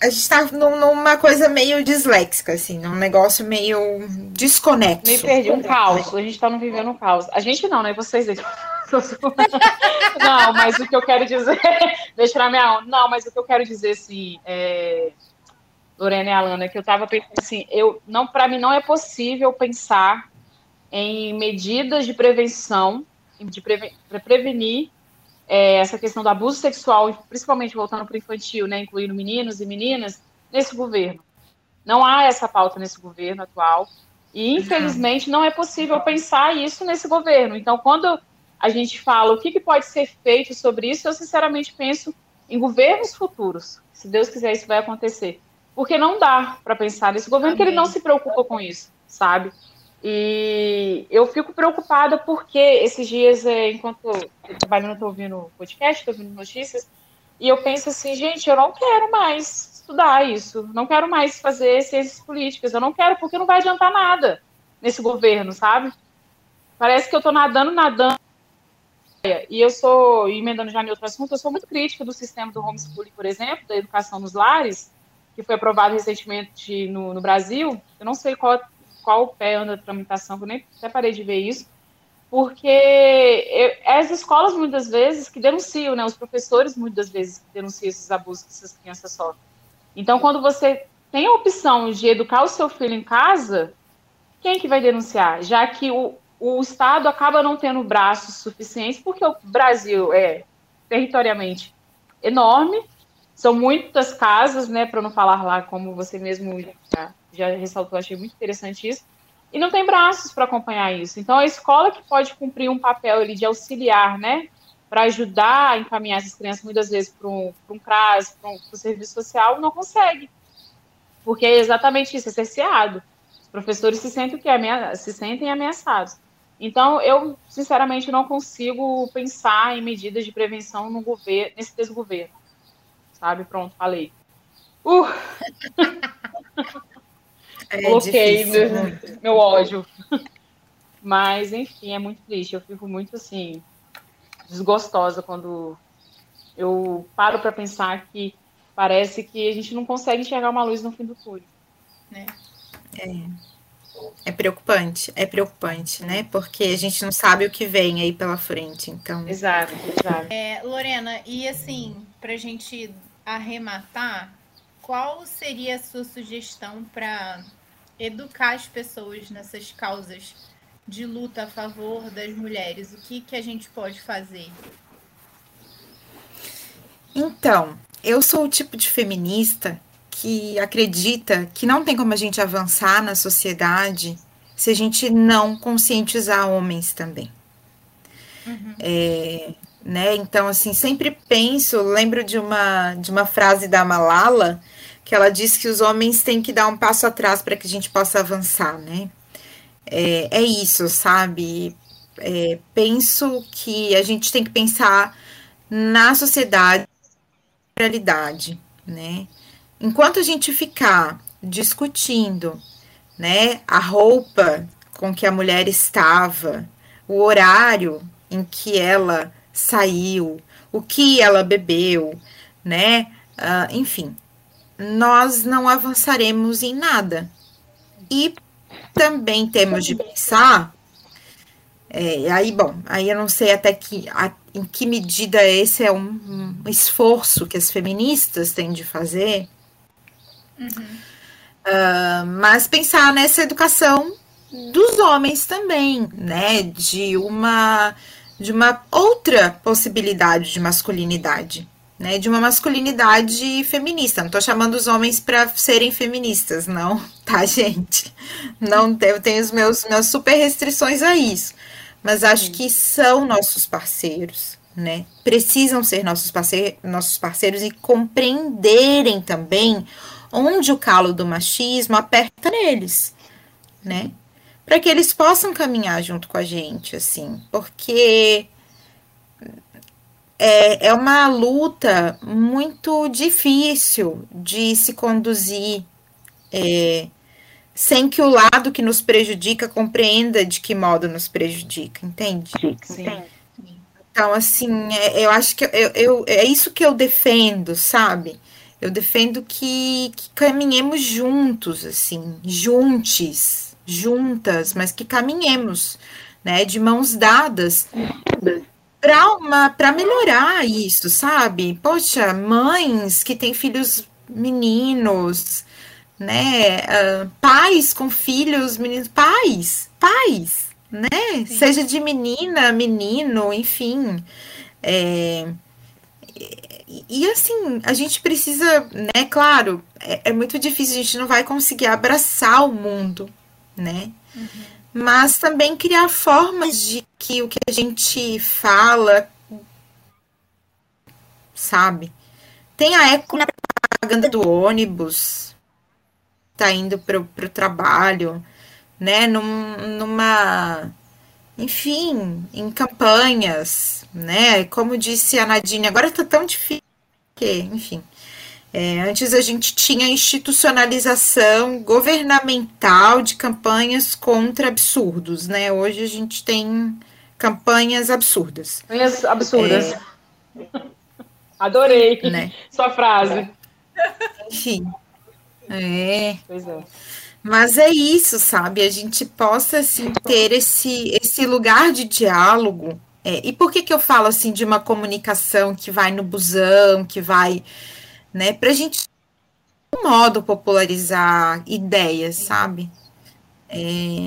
a gente tá numa coisa meio disléxica, assim, num negócio meio desconexo. Me perdi, um caos, a gente tá vivendo um caos. A gente não, né? Vocês... Não, mas o que eu quero dizer... Deixa pra minha onda. Não, mas o que eu quero dizer, assim, Lorena e Alana, que eu tava pensando assim, pra mim não é possível pensar em medidas de prevenção, para prevenir essa questão do abuso sexual, principalmente voltando para o infantil, né, incluindo meninos e meninas, nesse governo. Não há essa pauta nesse governo atual. E, infelizmente, não é possível pensar isso nesse governo. Então, quando a gente fala o que pode ser feito sobre isso, eu, sinceramente, penso em governos futuros. Se Deus quiser, isso vai acontecer. Porque não dá para pensar nesse governo, porque ele não se preocupa com isso, sabe? E eu fico preocupada porque esses dias, enquanto eu trabalhando, estou ouvindo podcast, estou ouvindo notícias, e eu penso assim, gente, eu não quero mais estudar isso, não quero mais fazer ciências políticas, eu não quero, porque não vai adiantar nada nesse governo, sabe? Parece que eu estou nadando, e eu sou, emendando já em outro assunto, eu sou muito crítica do sistema do homeschooling, por exemplo, da educação nos lares, que foi aprovado recentemente no Brasil. Eu não sei qual pé anda a tramitação, que eu nem até parei de ver isso, porque as escolas muitas vezes que denunciam, né, os professores muitas vezes denunciam esses abusos que essas crianças sofrem. Então, quando você tem a opção de educar o seu filho em casa, quem que vai denunciar? Já que o Estado acaba não tendo braços suficientes, porque o Brasil é territorialmente enorme, são muitas casas, né, para não falar lá, como você mesmo já ressaltou, achei muito interessante isso, e não tem braços para acompanhar isso. Então, a escola que pode cumprir um papel ali de auxiliar, né, para ajudar a encaminhar essas crianças, muitas vezes, para um CRAS, para um serviço social, não consegue, porque é exatamente isso, é cerceado. Os professores se sentem ameaçados. Então, eu, sinceramente, não consigo pensar em medidas de prevenção no governo, nesse desgoverno. Sabe? Pronto, falei. Coloquei meu ódio. Mas, enfim, é muito triste. Eu fico muito, assim, desgostosa quando eu paro para pensar que parece que a gente não consegue enxergar uma luz no fim do túnel, né? É preocupante, né? Porque a gente não sabe o que vem aí pela frente, então... Exato. Lorena, e assim, pra gente arrematar, qual seria a sua sugestão para educar as pessoas nessas causas de luta a favor das mulheres? O que a gente pode fazer? Então, eu sou o tipo de feminista que acredita que não tem como a gente avançar na sociedade se a gente não conscientizar homens também. Uhum. Né? Então, assim, sempre penso, lembro de uma frase da Malala, que ela diz que os homens têm que dar um passo atrás para que a gente possa avançar, né? É isso, sabe? Penso que a gente tem que pensar na sociedade, na realidade, né? Enquanto a gente ficar discutindo, né, a roupa com que a mulher estava, o horário em que ela saiu, o que ela bebeu, né? Enfim, nós não avançaremos em nada. E também temos de pensar, aí eu não sei até que, em que medida esse é um esforço que as feministas têm de fazer, mas pensar nessa educação dos homens também, né? De uma outra possibilidade de masculinidade, né? De uma masculinidade feminista. Não estou chamando os homens para serem feministas, não, tá, gente? Não, eu tenho as minhas super restrições a isso. Mas acho que são nossos parceiros, né? Precisam ser nossos parceiros e compreenderem também onde o calo do machismo aperta neles, né? Para que eles possam caminhar junto com a gente, assim, porque é uma luta muito difícil de se conduzir, sem que o lado que nos prejudica compreenda de que modo nos prejudica, entende? Sim. Então, assim, eu acho que é isso que eu defendo, sabe? Eu defendo que caminhemos juntos, assim, juntas, mas que caminhemos, né, de mãos dadas para melhorar isso, sabe? Poxa, mães que têm filhos meninos, né, pais com filhos meninos, pais, né, sim, seja de menina, menino, enfim, e assim, a gente precisa, né, claro, é muito difícil, a gente não vai conseguir abraçar o mundo, né, uhum, mas também criar formas de que o que a gente fala, sabe, tem a eco na propaganda do ônibus, tá indo pro trabalho, né, enfim, em campanhas, né, como disse a Nadine, agora tá tão difícil que, enfim, antes a gente tinha institucionalização governamental de campanhas contra absurdos, né, hoje a gente tem campanhas absurdas. Campanhas absurdas. Adorei, né, sua frase. Enfim, Pois é. Mas é isso, sabe? A gente possa, assim, ter esse lugar de diálogo. E por que eu falo, assim, de uma comunicação que vai no busão, que vai, né? Pra gente, de algum modo, popularizar ideias, sabe?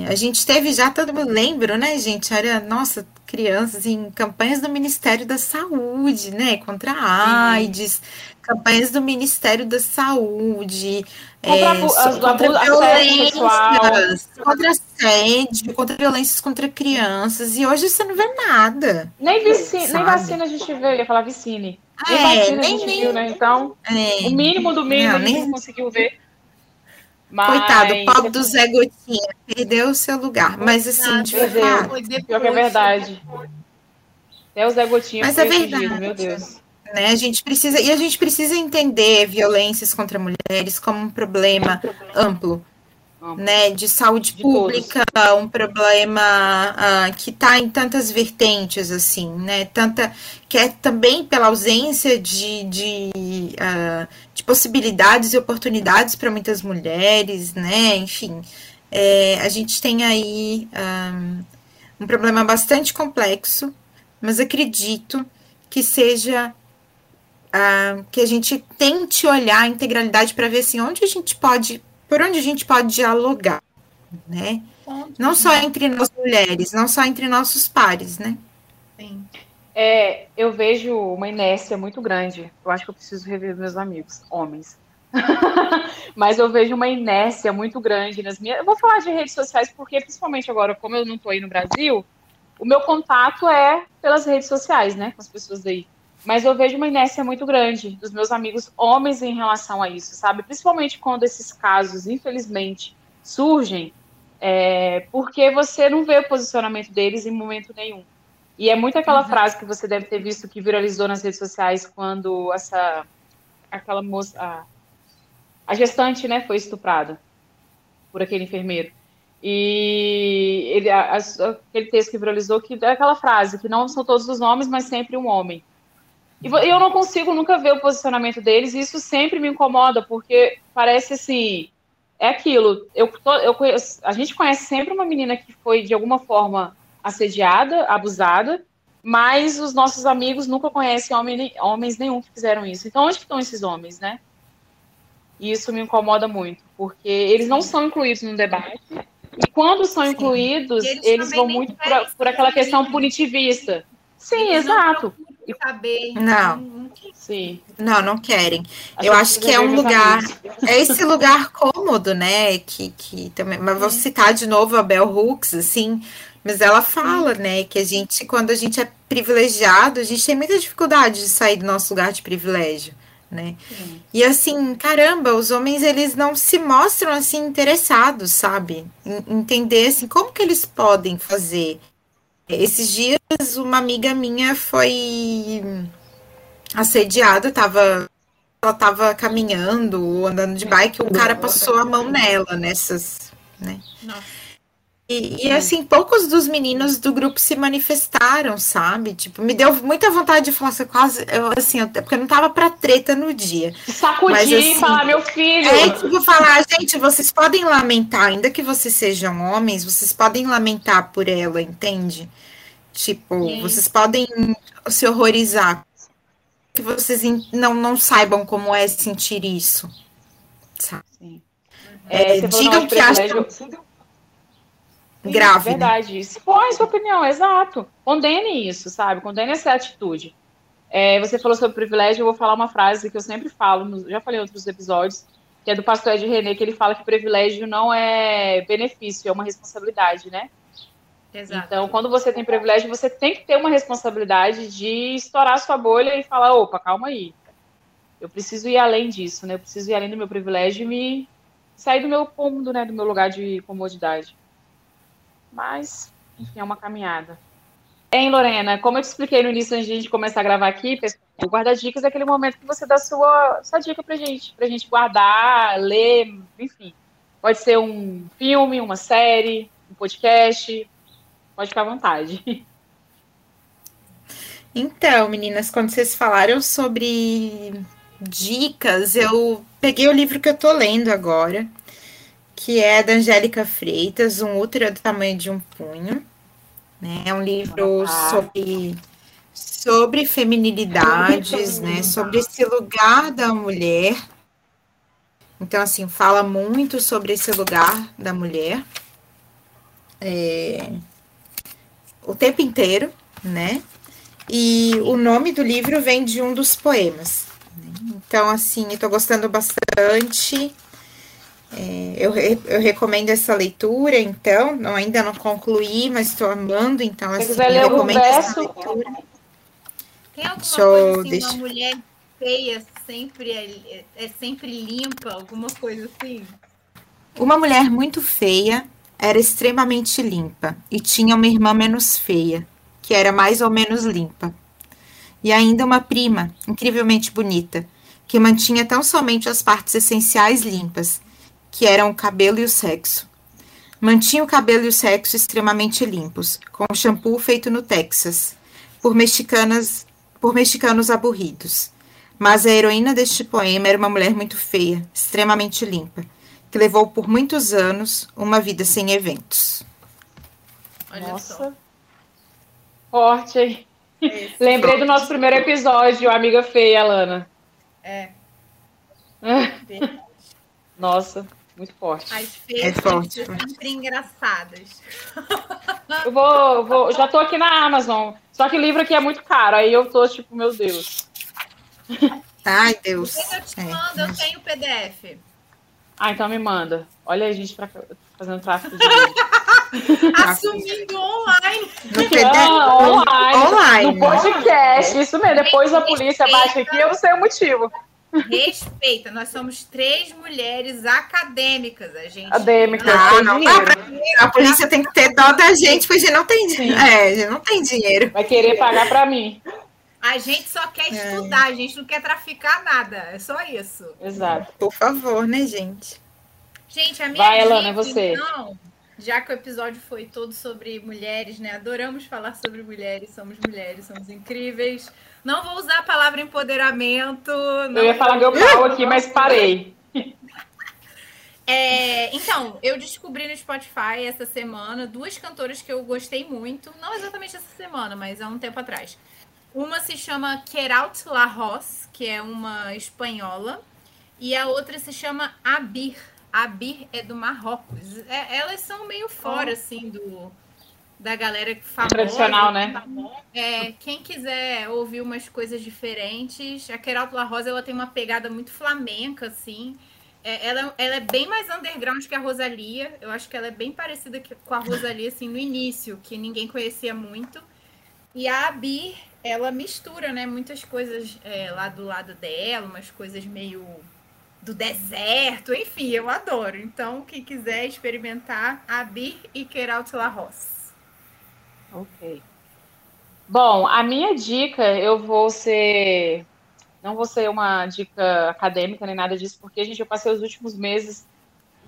A gente teve já, todo mundo lembra, né, gente? Era, nossa, crianças em campanhas do Ministério da Saúde, né? Contra a AIDS, campanhas do Ministério da Saúde, contra violências, contra assédio, contra violências contra crianças, e hoje você não vê nada. Nem vacina a gente vê, eu ia falar vicine. Nem vacina a gente viu, né? Então, o mínimo do mínimo não, a gente conseguiu ver. Mas... coitado, o pobre do Zé Gotinha perdeu o seu lugar, mas assim, de verdade. Pior que é verdade. É o Zé Gotinha, mas é verdade, meu Deus. Né? A gente precisa entender violências contra mulheres como um problema amplo. Né? De saúde pública, todos. Um problema que está em tantas vertentes, assim, né? Que é também pela ausência de possibilidades e oportunidades para muitas mulheres, né? Enfim, a gente tem aí um problema bastante complexo, mas acredito que seja... que a gente tente olhar a integralidade para ver assim, por onde a gente pode dialogar, né? Não só entre nós mulheres, não só entre nossos pares, né? Sim. Eu vejo uma inércia muito grande. Eu acho que eu preciso rever meus amigos, homens. Mas eu vejo uma inércia muito grande nas minhas... Eu vou falar de redes sociais porque, principalmente agora, como eu não estou aí no Brasil, o meu contato é pelas redes sociais, né? Com as pessoas daí. Mas eu vejo uma inércia muito grande dos meus amigos homens em relação a isso, sabe? Principalmente quando esses casos, infelizmente, surgem, porque você não vê o posicionamento deles em momento nenhum. E é muito aquela frase que você deve ter visto que viralizou nas redes sociais quando aquela moça, a gestante, né, foi estuprada por aquele enfermeiro. E aquele texto que viralizou, que é aquela frase, que não são todos os homens, mas sempre um homem. E eu não consigo nunca ver o posicionamento deles, e isso sempre me incomoda, porque parece assim, é aquilo, a gente conhece sempre uma menina que foi, de alguma forma, assediada, abusada, mas os nossos amigos nunca conhecem homens nenhum que fizeram isso. Então, onde estão esses homens, né? E isso me incomoda muito, porque eles não são incluídos no debate, e quando são incluídos, eles vão muito por aquela questão punitivista. Sim, exato. Saber. Não. Sim. Não querem. Eu acho que é um lugar, é esse lugar cômodo, né? Que também, mas vou citar de novo a Bell Hooks, assim, mas ela fala, né, que a gente, quando a gente é privilegiado, a gente tem muita dificuldade de sair do nosso lugar de privilégio, né? Sim. E assim, caramba, os homens, eles não se mostram assim interessados, sabe? Entender assim como que eles podem fazer. Esses dias, uma amiga minha foi assediada, ela tava caminhando ou andando de bike, o cara passou a mão nela nessas, né? E assim, poucos dos meninos do grupo se manifestaram, sabe? Tipo, me deu muita vontade de falar assim, porque eu não tava pra treta no dia. Sacudir e assim, falar, meu filho! É, tipo, falar, gente, vocês podem lamentar, ainda que vocês sejam homens, vocês podem lamentar por ela, entende? Tipo, sim, vocês podem se horrorizar, que vocês não saibam como é sentir isso, sabe? Sim. Digam que acham... Grave. Verdade. Se põe sua opinião, exato. Condene isso, sabe? Condene essa atitude. Você falou sobre privilégio, eu vou falar uma frase que eu sempre falo, já falei em outros episódios, que é do pastor Ed René, que ele fala que privilégio não é benefício, é uma responsabilidade, né? Exato. Então, quando você tem privilégio, você tem que ter uma responsabilidade de estourar a sua bolha e falar, opa, calma aí. Eu preciso ir além disso, né? Eu preciso ir além do meu privilégio e me sair do meu cômodo, né? Do meu lugar de comodidade. Mas, enfim, é uma caminhada. Hein, Lorena? Como eu te expliquei no início, antes de a gente começar a gravar aqui, o guarda-dicas é aquele momento que você dá sua dica pra gente guardar, ler, enfim. Pode ser um filme, uma série, um podcast, pode ficar à vontade. Então, meninas, quando vocês falaram sobre dicas, eu peguei o livro que eu tô lendo agora, que é da Angélica Freitas, Um Útero do Tamanho de um Punho. Né? É um livro sobre feminilidades, né? Sobre esse lugar da mulher. Então, assim, fala muito sobre esse lugar da mulher. O tempo inteiro, né? E o nome do livro vem de um dos poemas. Né? Então, assim, eu tô gostando bastante... Eu recomendo essa leitura, então, ainda não concluí, mas estou amando, então, assim, eu recomendo essa leitura. Tem alguma coisa assim, uma mulher feia sempre é sempre limpa, alguma coisa assim? Uma mulher muito feia era extremamente limpa, e tinha uma irmã menos feia, que era mais ou menos limpa. E ainda uma prima, incrivelmente bonita, que mantinha tão somente as partes essenciais limpas, que eram o cabelo e o sexo. Mantinha o cabelo e o sexo extremamente limpos, com shampoo feito no Texas, por mexicanos aburridos. Mas a heroína deste poema era uma mulher muito feia, extremamente limpa, que levou por muitos anos uma vida sem eventos. Olha, nossa, só. Forte, hein? Lembrei do nosso primeiro episódio, Amiga Feia, Alana. É. Nossa. Muito forte. As feias são sempre engraçadas. Já tô aqui na Amazon. Só que livro aqui é muito caro. Aí eu tô tipo, meu Deus. Ai, Deus. Eu te mando, eu tenho o PDF. Ah, então me manda. Olha aí, gente, fazendo tráfico de livro. Assumindo online. No PDF? Não, online. No podcast. Isso mesmo. Depois a polícia bate aqui, eu não sei o motivo. Respeita, nós somos 3 mulheres acadêmicas, a gente. Acadêmicas, a polícia tem que ter dó da gente, porque a gente não tem dinheiro. A gente não tem dinheiro. Vai querer pagar pra mim. A gente só quer estudar, a gente não quer traficar nada, é só isso. Exato. Por favor, né, gente? Gente, a minha vai, dica, Alana, você. Então, já que o episódio foi todo sobre mulheres, né? Adoramos falar sobre mulheres, somos incríveis. Não vou usar a palavra empoderamento. Não. Eu ia falar meu pau aqui, mas parei. Então, eu descobri no Spotify essa semana 2 cantoras que eu gostei muito. Não exatamente essa semana, mas há um tempo atrás. Uma se chama Queralt Lahoz, que é uma espanhola. E a outra se chama Abir. Abir é do Marrocos. Elas são meio fora, assim, da galera que fala. Tradicional, né? Quem quiser ouvir umas coisas diferentes, a Queralt Lahoz, ela tem uma pegada muito flamenca, assim. Ela é bem mais underground que a Rosalia. Eu acho que ela é bem parecida com a Rosalia, assim, no início, que ninguém conhecia muito. E a Abir, ela mistura, né? Muitas coisas lá do lado dela, umas coisas meio... do deserto, enfim, eu adoro. Então, quem quiser experimentar, Abir e Queralt Lahoz. Ok. Bom, a minha dica, eu vou ser Não vou ser uma dica acadêmica nem nada disso, porque, gente, eu passei os últimos meses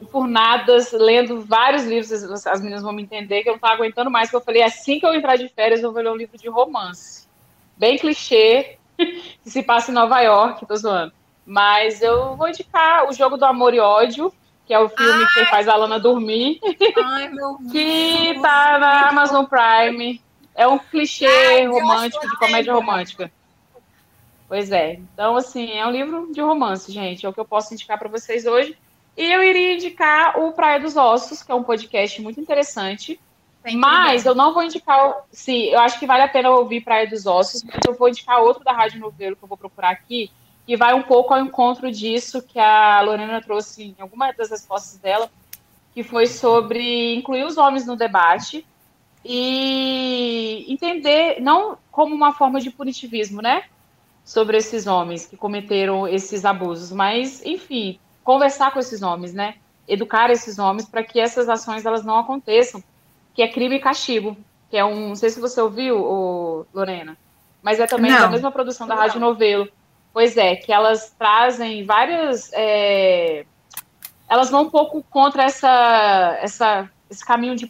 enfurnadas, lendo vários livros. As meninas vão me entender que eu não estava aguentando mais, porque eu falei, assim que eu entrar de férias, eu vou ler um livro de romance. Bem clichê, que se passa em Nova York, tô zoando. Mas eu vou indicar O Jogo do Amor e Ódio, que é o filme que faz a Lana dormir. Ai, meu Deus. Que tá na Amazon Prime. É um clichê romântico, de comédia romântica. Pois é. Então, assim, é um livro de romance, gente. É o que eu posso indicar para vocês hoje. E eu iria indicar o Praia dos Ossos, que é um podcast muito interessante. Mas eu não vou indicar... Sim, eu acho que vale a pena ouvir Praia dos Ossos, mas eu vou indicar outro da Rádio Novelo que eu vou procurar aqui, que vai um pouco ao encontro disso que a Lorena trouxe em alguma das respostas dela, que foi sobre incluir os homens no debate e entender, não como uma forma de punitivismo, né? Sobre esses homens que cometeram esses abusos, mas, enfim, conversar com esses homens, né? Educar esses homens para que essas ações elas não aconteçam, que é crime e castigo, que é um... Não sei se você ouviu, Lorena, mas é também da mesma produção da Rádio Novelo. Pois é, que elas trazem várias... elas vão um pouco contra esse caminho de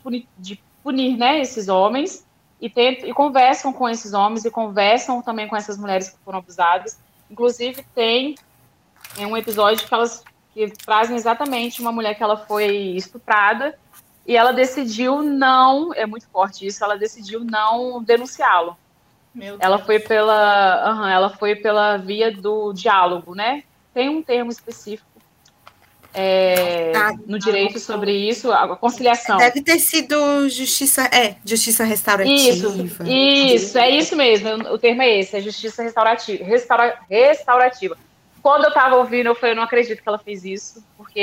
punir, né, esses homens, e conversam com esses homens e conversam também com essas mulheres que foram abusadas. Inclusive, tem um episódio que elas que trazem exatamente uma mulher que ela foi estuprada e ela decidiu não... É muito forte isso, ela decidiu não denunciá-lo. Ela foi pela via do diálogo, né? Tem um termo específico no direito sobre isso, a conciliação. Deve ter sido justiça restaurativa. Isso, é isso mesmo. O termo é esse, é justiça restaurativa. Quando eu estava ouvindo, eu falei, eu não acredito que ela fez isso, porque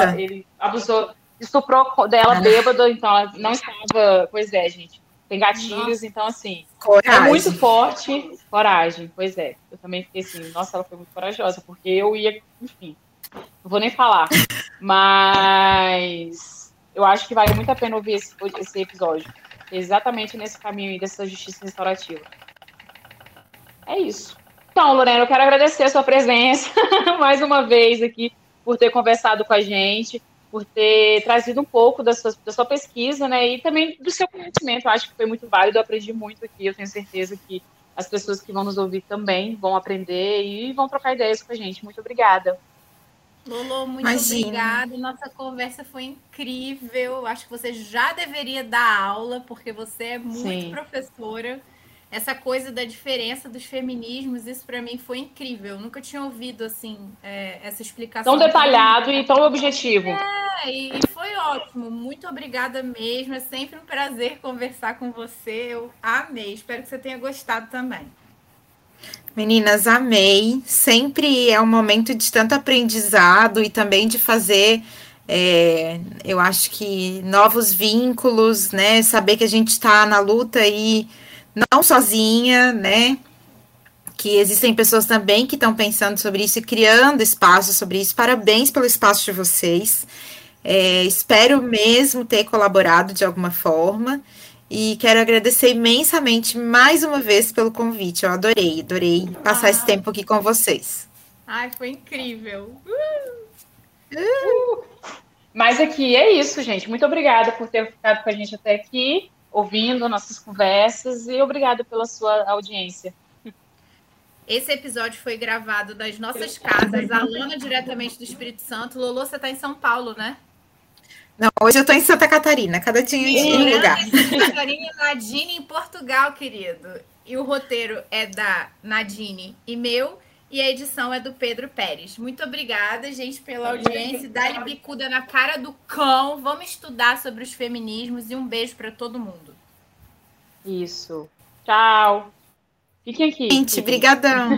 ele abusou, estuprou dela bêbada, então ela não estava... Pois é, gente. Tem gatilhos, então, assim... Coragem. É muito forte. Coragem, pois é. Eu também fiquei assim, nossa, ela foi muito corajosa, porque eu ia... Enfim, não vou nem falar. Mas eu acho que vale muito a pena ouvir esse episódio. Exatamente nesse caminho aí dessa justiça restaurativa. É isso. Então, Lorena, eu quero agradecer a sua presença mais uma vez aqui, por ter conversado com a gente, por ter trazido um pouco da sua pesquisa, né, e também do seu conhecimento. Eu acho que foi muito válido, eu aprendi muito aqui, eu tenho certeza que as pessoas que vão nos ouvir também vão aprender e vão trocar ideias com a gente. Muito obrigada. Lolo, muito obrigada, nossa conversa foi incrível, acho que você já deveria dar aula, porque você é muito professora. Essa coisa da diferença dos feminismos, isso para mim foi incrível. Eu nunca tinha ouvido, assim, essa explicação. Tão detalhado e tão objetivo. E foi ótimo. Muito obrigada mesmo. É sempre um prazer conversar com você. Eu amei. Espero que você tenha gostado também. Meninas, amei. Sempre é um momento de tanto aprendizado e também de fazer... eu acho que novos vínculos, né? Saber que a gente está na luta e... não sozinha, né, que existem pessoas também que estão pensando sobre isso e criando espaço sobre isso. Parabéns pelo espaço de vocês, espero mesmo ter colaborado de alguma forma e quero agradecer imensamente mais uma vez pelo convite, eu adorei passar esse tempo aqui com vocês. Ai, foi incrível. Mas aqui é isso, gente, muito obrigada por ter ficado com a gente até aqui, ouvindo nossas conversas, e obrigada pela sua audiência. Esse episódio foi gravado das nossas casas, a Lana diretamente do Espírito Santo. Lolo, você está em São Paulo, né? Não, hoje eu estou em Santa Catarina, cada dia em um lugar. Em Santa Catarina e Nadine em Portugal, querido. E o roteiro é da Nadine e meu, e a edição é do Pedro Pérez. Muito obrigada, gente, pela audiência. Dá-lhe bicuda na cara do cão. Vamos estudar sobre os feminismos e um beijo para todo mundo. Isso. Tchau. Fiquem aqui. Gente, brigadão.